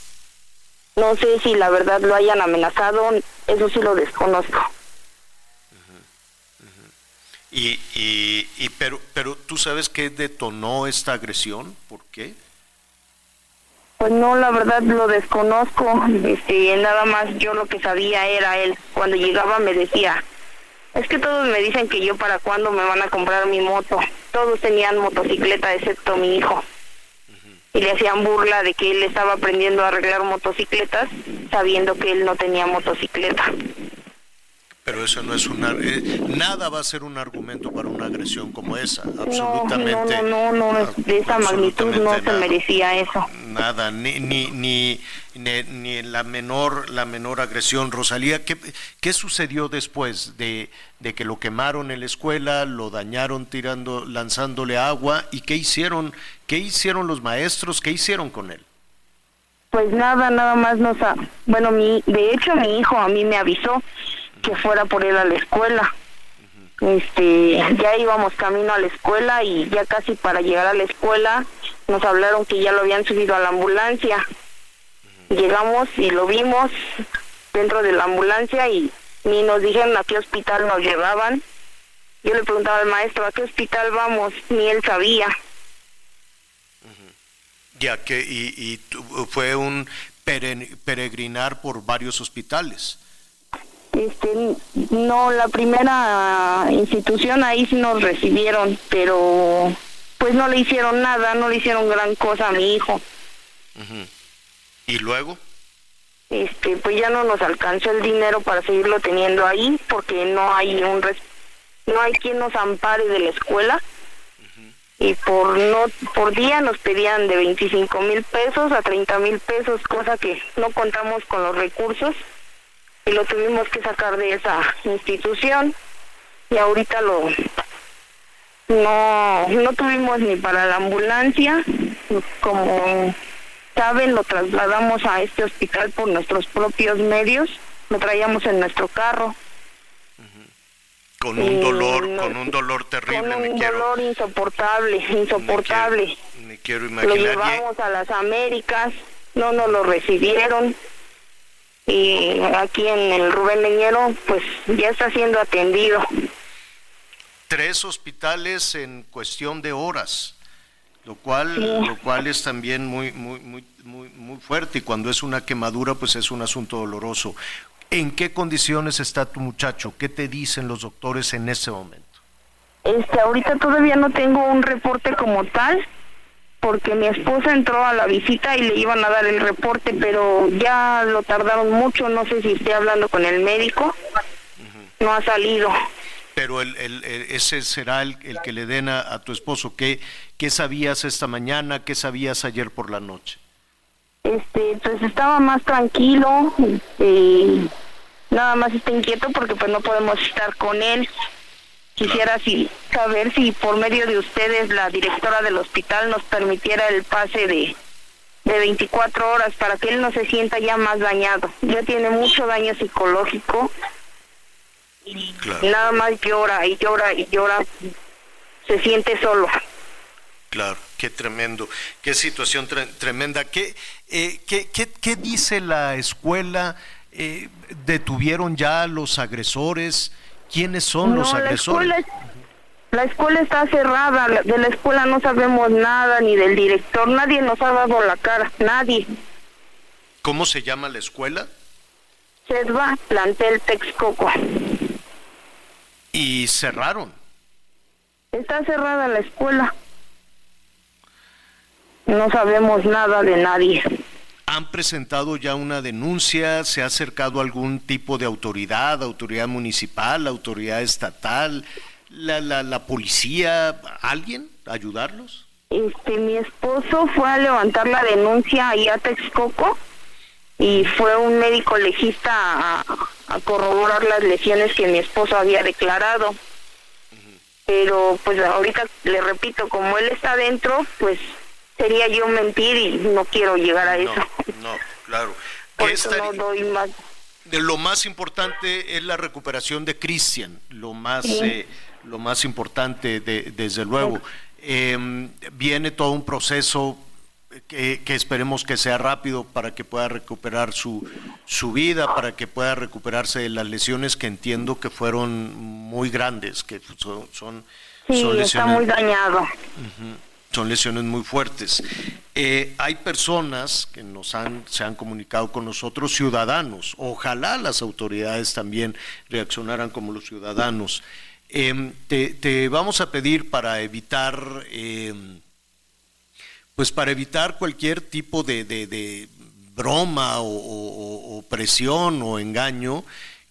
No sé si la verdad lo hayan amenazado, eso sí lo desconozco. Pero ¿tú sabes qué detonó esta agresión? ¿Por qué? Pues no, la verdad lo desconozco. Nada más yo lo que sabía era él. Cuando llegaba me decía, es que todos me dicen que yo para cuándo me van a comprar mi moto. Todos tenían motocicleta excepto mi hijo. Y le hacían burla de que él estaba aprendiendo a arreglar motocicletas sabiendo que él no tenía motocicleta. Pero eso no es nada va a ser un argumento para una agresión como esa, absolutamente. No, de esa magnitud no se merecía eso. Nada, ni la menor agresión. Rosalía, ¿qué sucedió después de que lo quemaron en la escuela, lo dañaron lanzándole agua, y qué hicieron los maestros, qué hicieron con él? Pues nada más de hecho mi hijo a mí me avisó que fuera por él a la escuela. Ya íbamos camino a la escuela y ya casi para llegar a la escuela nos hablaron que ya lo habían subido a la ambulancia. Llegamos y lo vimos dentro de la ambulancia y ni nos dijeron a qué hospital nos llevaban. Yo le preguntaba al maestro, ¿a qué hospital vamos? Ni él sabía. Ya que y fue un peregrinar por varios hospitales. No, la primera institución ahí sí nos recibieron, pero pues no le hicieron nada, no le hicieron gran cosa a mi hijo. ¿Y luego? Pues ya no nos alcanzó el dinero para seguirlo teniendo ahí, porque no hay quien nos ampare de la escuela. Y por día nos pedían de 25 mil pesos a 30 mil pesos, cosa que no contamos con los recursos. Y lo tuvimos que sacar de esa institución y ahorita no tuvimos ni para la ambulancia. Como saben, lo trasladamos a este hospital por nuestros propios medios, lo traíamos en nuestro carro. Con un dolor terrible. Dolor insoportable. Me quiero imaginar. Lo llevamos a las Américas, no nos lo recibieron. Y aquí en el Rubén Leñero pues ya está siendo atendido. 3 hospitales en cuestión de horas, lo cual es también muy fuerte, y cuando es una quemadura pues es un asunto doloroso. ¿En qué condiciones está tu muchacho? ¿Qué te dicen los doctores en ese momento? Ahorita todavía no tengo un reporte como tal, porque mi esposa entró a la visita y le iban a dar el reporte, pero ya lo tardaron mucho, no sé si estoy hablando con el médico, no ha salido. Pero ese será el que le den a tu esposo. ¿Qué sabías esta mañana? ¿Qué sabías ayer por la noche? Pues estaba más tranquilo, nada más está inquieto porque pues no podemos estar con él. Quisiera saber si por medio de ustedes la directora del hospital nos permitiera el pase de 24 horas para que él no se sienta ya más dañado. Ya tiene mucho daño psicológico y nada más llora. Se siente solo. Claro, qué tremendo, qué situación tremenda. ¿Qué dice la escuela? ¿Detuvieron ya a los agresores? ¿Quiénes son los agresores? La escuela está cerrada, de la escuela no sabemos nada, ni del director, nadie nos ha dado la cara, nadie. ¿Cómo se llama la escuela? Serva, plantel Texcoco. ¿Y cerraron? Está cerrada la escuela. No sabemos nada de nadie. ¿Han presentado ya una denuncia? ¿Se ha acercado algún tipo de autoridad, autoridad municipal, autoridad estatal, la policía, alguien, ayudarlos? Mi esposo fue a levantar la denuncia ahí a Texcoco y fue un médico legista a corroborar las lesiones que mi esposo había declarado. Uh-huh. Pero pues ahorita, le repito, como él está adentro, pues sería yo mentir y no quiero llegar a eso. No, claro. Por eso no doy más. De lo más importante es la recuperación de Cristian, lo más importante, desde luego. Viene todo un proceso que esperemos que sea rápido para que pueda recuperar su vida, para que pueda recuperarse de las lesiones que entiendo que fueron muy grandes, que son lesiones. Está muy dañado. Uh-huh. Son lesiones muy fuertes. Hay personas que se han comunicado con nosotros, ciudadanos. Ojalá las autoridades también reaccionaran como los ciudadanos. Te vamos a pedir para evitar, cualquier tipo de broma o presión o engaño,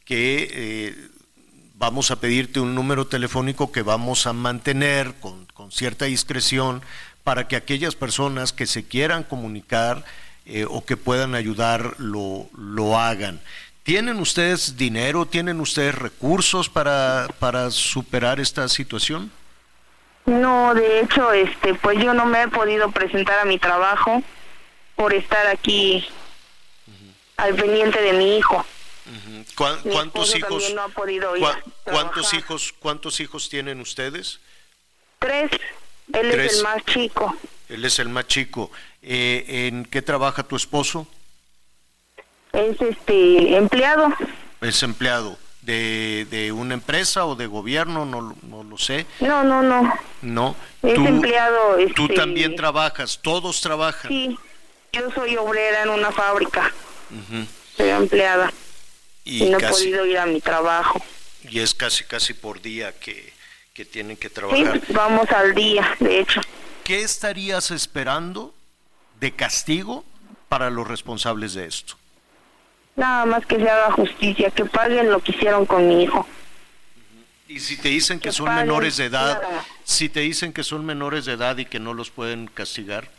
que vamos a pedirte un número telefónico que vamos a mantener con cierta discreción, para que aquellas personas que se quieran comunicar o que puedan ayudar lo hagan. ¿Tienen ustedes dinero? ¿Tienen ustedes recursos para superar esta situación? No, de hecho, pues yo no me he podido presentar a mi trabajo por estar aquí al pendiente de mi hijo. ¿Cuántos hijos tienen ustedes? 3. Él es el más chico. ¿En qué trabaja tu esposo? Es empleado. Es empleado de una empresa o de gobierno, no lo sé. No. Es empleado. Tú también trabajas, todos trabajan. Sí. Yo soy obrera en una fábrica. Uh-huh. Soy empleada. Y no he podido ir a mi trabajo. Y es casi por día que tienen que trabajar. Sí, vamos al día, de hecho. ¿Qué estarías esperando de castigo para los responsables de esto? Nada más que se haga justicia, que paguen lo que hicieron con mi hijo. Y si te dicen que son menores de edad, si te dicen que son menores de edad y que no los pueden castigar,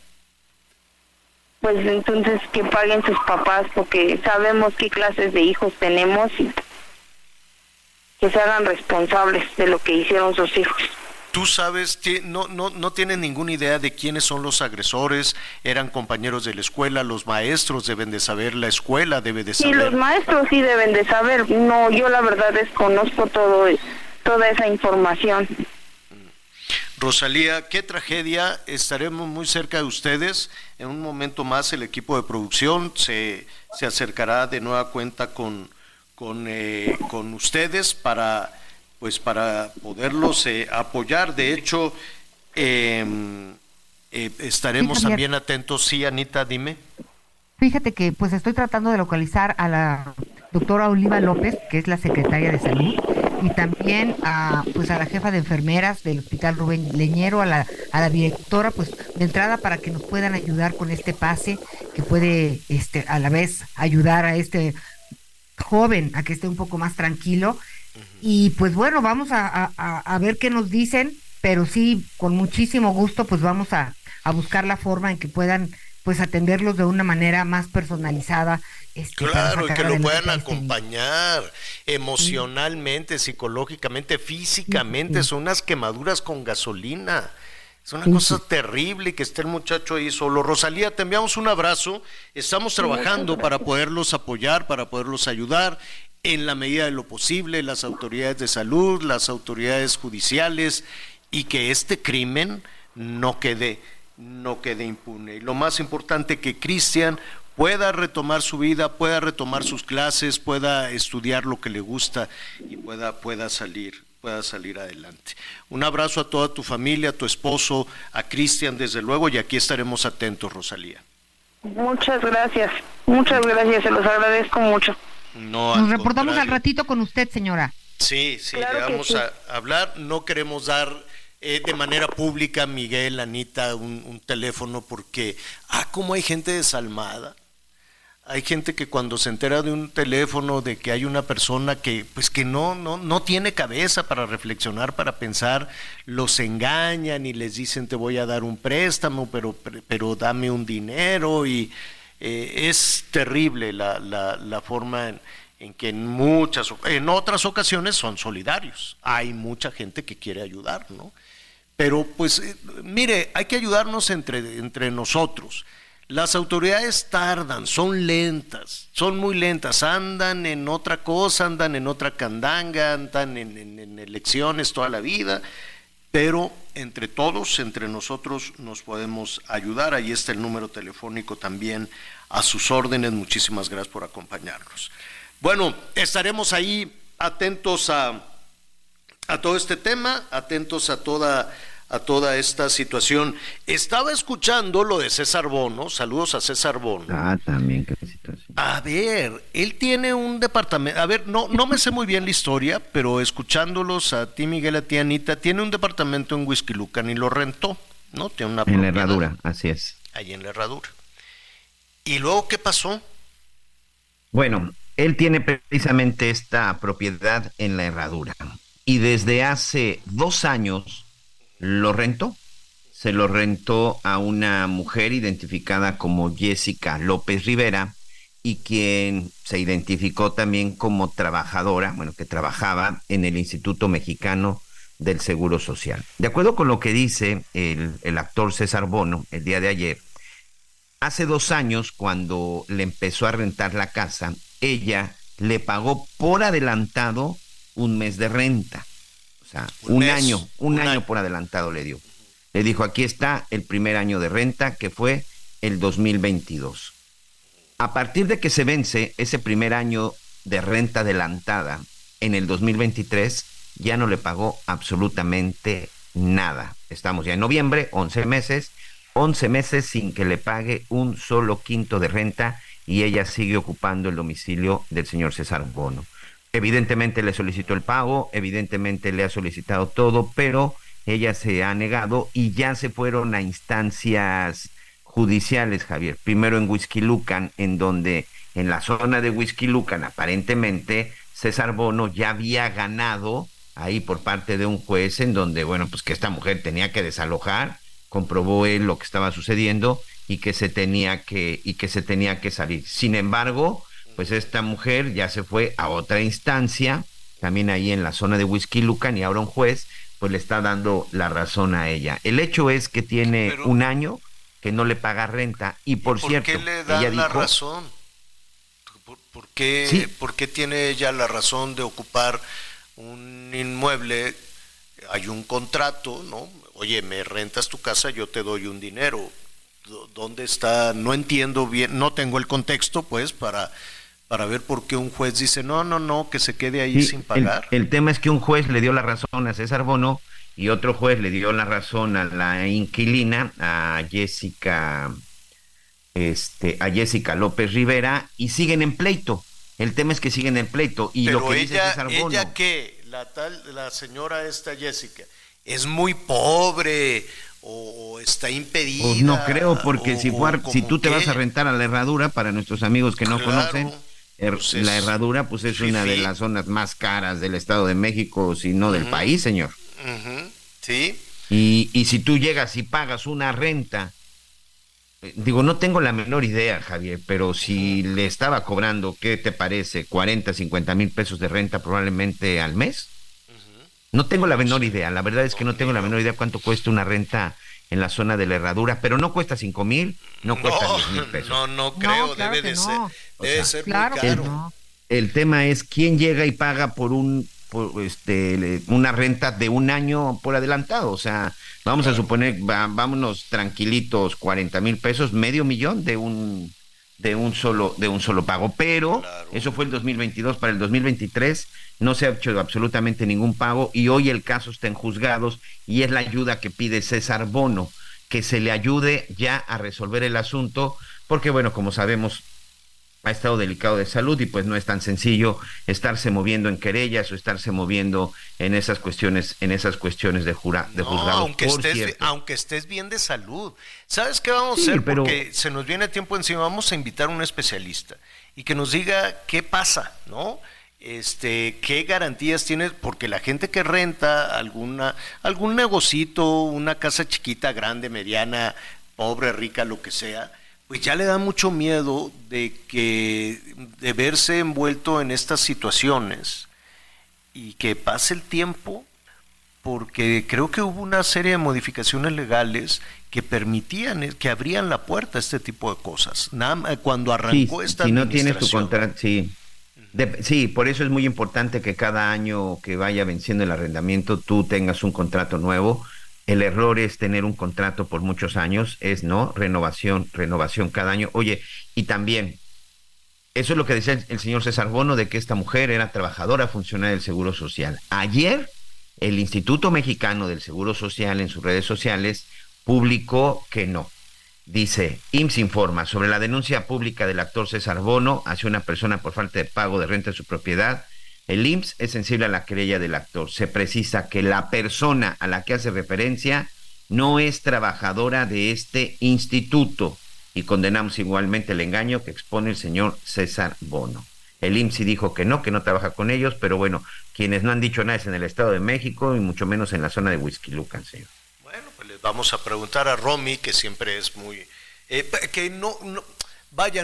pues entonces que paguen sus papás, porque sabemos qué clases de hijos tenemos, y que se hagan responsables de lo que hicieron sus hijos. ¿Tú sabes, no tienes ninguna idea de quiénes son los agresores? ¿Eran compañeros de la escuela? ¿Los maestros deben de saber? ¿La escuela debe de saber? Sí, los maestros sí deben de saber. No, yo la verdad desconozco toda esa información. Rosalía, qué tragedia. Estaremos muy cerca de ustedes. En un momento más el equipo de producción se acercará de nueva cuenta con ustedes para poderlos apoyar. De hecho, estaremos también atentos. Sí, Anita, dime. Fíjate que pues estoy tratando de localizar a la doctora Oliva López, que es la secretaria de Salud, y también a la jefa de enfermeras del Hospital Rubén Leñero, a la directora, pues de entrada, para que nos puedan ayudar con este pase que puede a la vez ayudar a este joven a que esté un poco más tranquilo. Uh-huh. Y pues bueno, vamos a ver qué nos dicen, pero sí, con muchísimo gusto pues vamos a buscar la forma en que puedan pues atenderlos de una manera más personalizada. Claro, y que lo puedan acompañar emocionalmente, psicológicamente, físicamente. Son unas quemaduras con gasolina. Es una cosa terrible que esté el muchacho ahí solo. Rosalía, te enviamos un abrazo. Estamos trabajando para poderlos apoyar, para poderlos ayudar en la medida de lo posible, las autoridades de salud, las autoridades judiciales, y que este crimen no quede impune. Y lo más importante, que Cristian pueda retomar su vida, pueda retomar sus clases, pueda estudiar lo que le gusta y pueda salir adelante. Un abrazo a toda tu familia, a tu esposo, a Cristian, desde luego, y aquí estaremos atentos, Rosalía. Muchas gracias, se los agradezco mucho. No, nos reportamos contrario. Al ratito con usted, señora. Sí, claro, le vamos a hablar. No queremos dar de manera pública, Miguel, Anita, un teléfono, porque, como hay gente desalmada. Hay gente que cuando se entera de un teléfono, de que hay una persona que pues que no tiene cabeza para reflexionar, para pensar, los engañan y les dicen te voy a dar un préstamo, pero dame un dinero, y es terrible la forma en que en otras ocasiones son solidarios. Hay mucha gente que quiere ayudar, ¿no? Pero pues mire, hay que ayudarnos entre nosotros. Las autoridades tardan, son muy lentas, andan en otra cosa, andan en otra candanga, andan en elecciones toda la vida, pero entre todos, entre nosotros nos podemos ayudar. Ahí está el número telefónico también a sus órdenes. Muchísimas gracias por acompañarnos. Bueno, estaremos ahí atentos a todo este tema, atentos a toda esta situación. Estaba escuchando lo de César Bono, saludos a César Bono. Ah, también, qué situación. A ver, él tiene un departamento, a ver, no me sé muy bien la historia, pero escuchándolos a ti, Miguel, a ti, Anita, tiene un departamento en Huixquilucan y lo rentó, ¿no? Tiene una propiedad. En la Herradura, así es. Ahí en la Herradura. ¿Y luego qué pasó? Bueno, él tiene precisamente esta propiedad en la Herradura y desde hace 2 años lo rentó, se lo rentó a una mujer identificada como Jessica López Rivera y quien se identificó también como trabajadora, bueno, que trabajaba en el Instituto Mexicano del Seguro Social. De acuerdo con lo que dice el actor César Bono el día de ayer, hace 2 años cuando le empezó a rentar la casa, ella le pagó por adelantado un mes de renta. O sea, un año por adelantado le dio. Le dijo, aquí está el primer año de renta, que fue el 2022. A partir de que se vence ese primer año de renta adelantada, en el 2023 ya no le pagó absolutamente nada. Estamos ya en noviembre, 11 meses sin que le pague un solo quinto de renta y ella sigue ocupando el domicilio del señor César Bono. Evidentemente le solicitó el pago, evidentemente le ha solicitado todo, pero ella se ha negado y ya se fueron a instancias judiciales, Javier. Primero en Huixquilucan, en donde en la zona de Huixquilucan, aparentemente César Bono ya había ganado ahí por parte de un juez, en donde, bueno, pues que esta mujer tenía que desalojar, comprobó él lo que estaba sucediendo y que se tenía que salir. Sin embargo, pues esta mujer ya se fue a otra instancia, también ahí en la zona de Huixquilucan, y ahora un juez pues le está dando la razón a ella. El hecho es que tiene un año que no le paga renta, y por cierto... ¿Por qué le da la razón? ¿Sí? ¿Por qué tiene ella la razón de ocupar un inmueble? Hay un contrato, ¿no? Oye, me rentas tu casa, yo te doy un dinero. ¿Dónde está? No entiendo bien, no tengo el contexto, pues, para ver por qué un juez dice no, que se quede ahí sí, sin pagar. El tema es que un juez le dio la razón a César Bono y otro juez le dio la razón a la inquilina, a Jessica López Rivera, y siguen en pleito. El tema es que siguen en pleito y pero lo que ella, dice César Bono. ¿Ella qué? La señora esta Jessica es muy pobre o está impedida. Pues no creo, porque si tú te vas a rentar a la Herradura, para nuestros amigos que no conocen, pues la Herradura pues es una de las zonas más caras del Estado de México, si no del país, señor. Uh-huh. Sí. Y si tú llegas y pagas una renta, digo, no tengo la menor idea, Javier, pero si le estaba cobrando, ¿qué te parece? 40, 50 mil pesos de renta probablemente al mes. No tengo la menor idea, la verdad es que no tengo la menor idea cuánto cuesta una renta en la zona de la Herradura, pero no cuesta 5,000, no cuesta 10,000 pesos. No creo, no, claro, debe de ser, debe ser claro, muy caro. El tema es quién llega y paga por una renta de un año por adelantado. O sea, vamos a suponer, vámonos tranquilitos, 40,000 pesos, $500,000 de un solo pago, pero claro, eso fue el 2022. Para el 2023 no se ha hecho absolutamente ningún pago y hoy el caso está en juzgados y es la ayuda que pide César Bono, que se le ayude ya a resolver el asunto, porque bueno, como sabemos, ha estado delicado de salud y pues no es tan sencillo estarse moviendo en querellas o estarse moviendo en esas cuestiones de juzgado. Aunque estés bien de salud. ¿Sabes qué vamos a hacer? Porque se nos viene tiempo encima, vamos a invitar a un especialista y que nos diga qué pasa, ¿no? ¿Qué garantías tienes? Porque la gente que renta algún negocito, una casa chiquita, grande, mediana, pobre, rica, lo que sea, pues ya le da mucho miedo de verse envuelto en estas situaciones y que pase el tiempo, porque creo que hubo una serie de modificaciones legales que permitían, que abrían la puerta a este tipo de cosas. Cuando arrancó esta administración. Si no tienes tu contrato, sí. Sí, por eso es muy importante que cada año que vaya venciendo el arrendamiento tú tengas un contrato nuevo. El error es tener un contrato por muchos años, renovación cada año. Oye, y también, eso es lo que decía el señor César Bono, de que esta mujer era trabajadora funcionaria del Seguro Social. Ayer, el Instituto Mexicano del Seguro Social en sus redes sociales publicó que no. Dice, IMSS informa sobre la denuncia pública del actor César Bono hacia una persona por falta de pago de renta de su propiedad. El IMSS es sensible a la querella del actor. Se precisa que la persona a la que hace referencia no es trabajadora de este instituto y condenamos igualmente el engaño que expone el señor César Bono. El IMSS dijo que no trabaja con ellos, pero bueno, quienes no han dicho nada es en el Estado de México y mucho menos en la zona de Huixquilucan, señor. Bueno, pues les vamos a preguntar a Romy, que siempre es muy...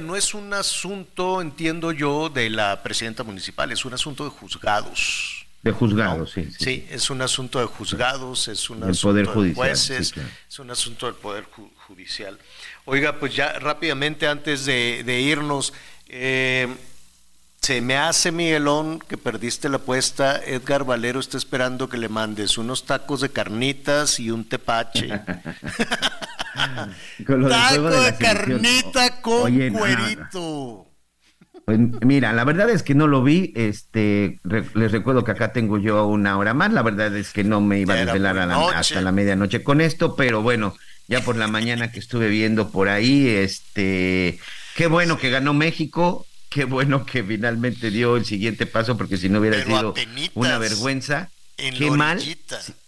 no es un asunto, entiendo yo, de la presidenta municipal, es un asunto de juzgados. De juzgados, ¿no? Sí. Sí, es un asunto de juzgados, es un asunto de jueces, sí, claro. Es un asunto del Poder Judicial. Oiga, pues ya rápidamente, antes de irnos, se me hace, Miguelón, que perdiste la apuesta. Edgar Valero está esperando que le mandes unos tacos de carnitas y un tepache. Taco de carnita con cuerito. Pues mira, la verdad es que no lo vi. Les recuerdo que acá tengo yo una hora más. La verdad es que no me iba a desvelar hasta la medianoche con esto, pero bueno, ya por la mañana que estuve viendo por ahí, qué bueno que ganó México. Qué bueno que finalmente dio el siguiente paso, porque si no hubiera sido una vergüenza. Qué mal,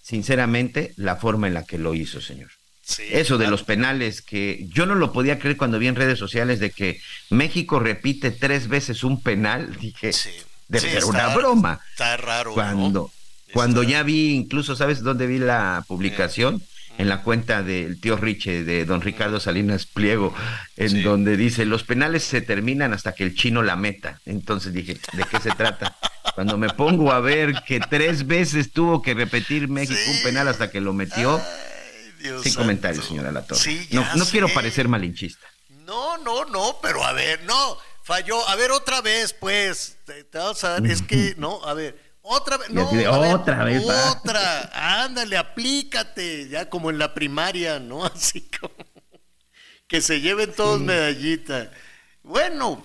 sinceramente, la forma en la que lo hizo, señor. Sí, eso de los penales, que yo no lo podía creer cuando vi en redes sociales de que México repite 3 veces un penal. Dije, debe ser una broma. Está raro. Cuando ya vi, incluso, ¿sabes dónde vi la publicación? En la cuenta del tío Riche, de don Ricardo Salinas Pliego, donde dice, los penales se terminan hasta que el chino la meta. Entonces dije, ¿de qué se trata? Cuando me pongo a ver que 3 veces tuvo que repetir México un penal hasta que lo metió. Sin comentarios, señora Alatorre. Sí, no quiero parecer malinchista. No, pero a ver, no, falló. A ver, otra vez, pues, te vas a dar, es que, no, a ver. Otra vez, no, ándale, aplícate, ya como en la primaria, ¿no? Así como que se lleven todos medallita. Bueno,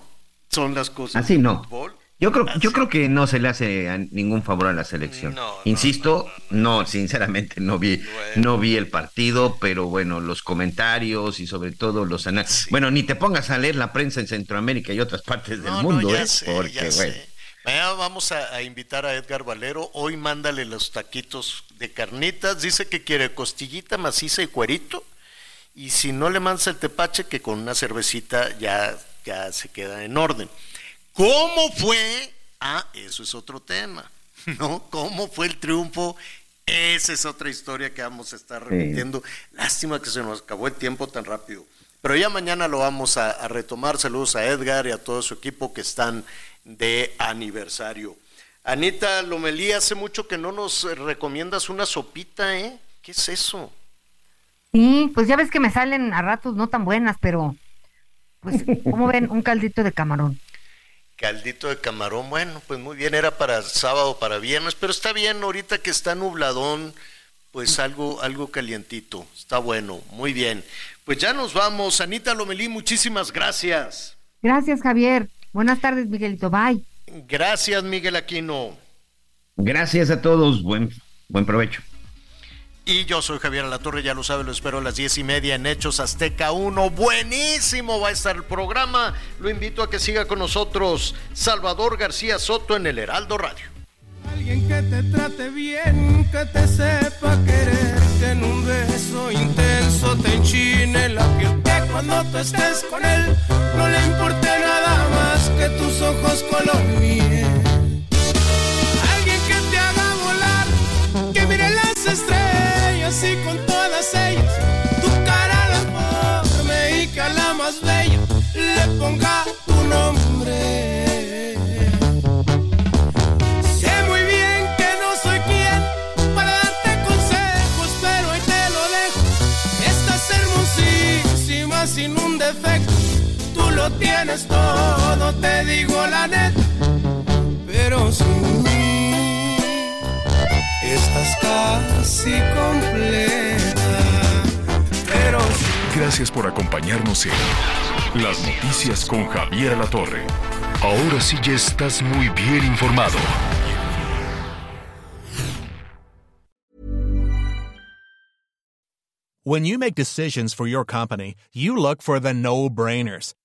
son las cosas. Así no. Fútbol. Yo creo que no se le hace ningún favor a la selección. Insisto, sinceramente no vi el partido, pero bueno, los comentarios y sobre todo los análisis. Sí. Bueno, ni te pongas a leer la prensa en Centroamérica y otras partes del mundo, porque bueno. Mañana vamos a invitar a Edgar Valero. Hoy mándale los taquitos de carnitas. Dice que quiere costillita maciza y cuerito. Y si no le mandas el tepache, que con una cervecita ya se queda en orden. ¿Cómo fue? Eso es otro tema, ¿no? ¿Cómo fue el triunfo? Esa es otra historia que vamos a estar repitiendo. Lástima que se nos acabó el tiempo tan rápido. Pero ya mañana lo vamos a retomar. Saludos a Edgar y a todo su equipo que están de aniversario. Anita Lomelí, hace mucho que no nos recomiendas una sopita, ¿eh? ¿Qué es eso? Sí, pues ya ves que me salen a ratos no tan buenas, pero pues, ¿cómo ven? Un caldito de camarón. Caldito de camarón, bueno, pues muy bien, era para sábado, para viernes, pero está bien, ahorita que está nubladón, pues algo calientito, está bueno, muy bien. Pues ya nos vamos, Anita Lomelí, muchísimas gracias. Gracias, Javier. Buenas tardes, Miguelito, bye. Gracias, Miguel Aquino. Gracias a todos, buen provecho. Y yo soy Javier Alatorre, ya lo sabe, lo espero a las 10:30 en Hechos Azteca 1. Buenísimo va a estar el programa. Lo invito a que siga con nosotros Salvador García Soto en el Heraldo Radio. Alguien que te trate bien, que te sepa querer, que en un beso intenso te enchine la piel, que cuando tú estés con él no le importe nada más que tus ojos color miel. Alguien que te haga volar, que mire las estrellas y con todas ellas tu cara la forme y que a la más bella le ponga tu nombre. Sin un defecto, tú lo tienes todo, te digo la neta, pero sin mí estás casi completa, pero sin... Gracias por acompañarnos en Las Noticias con Javier Alatorre. Ahora sí ya estás muy bien informado. When you make decisions for your company, you look for the no-brainers.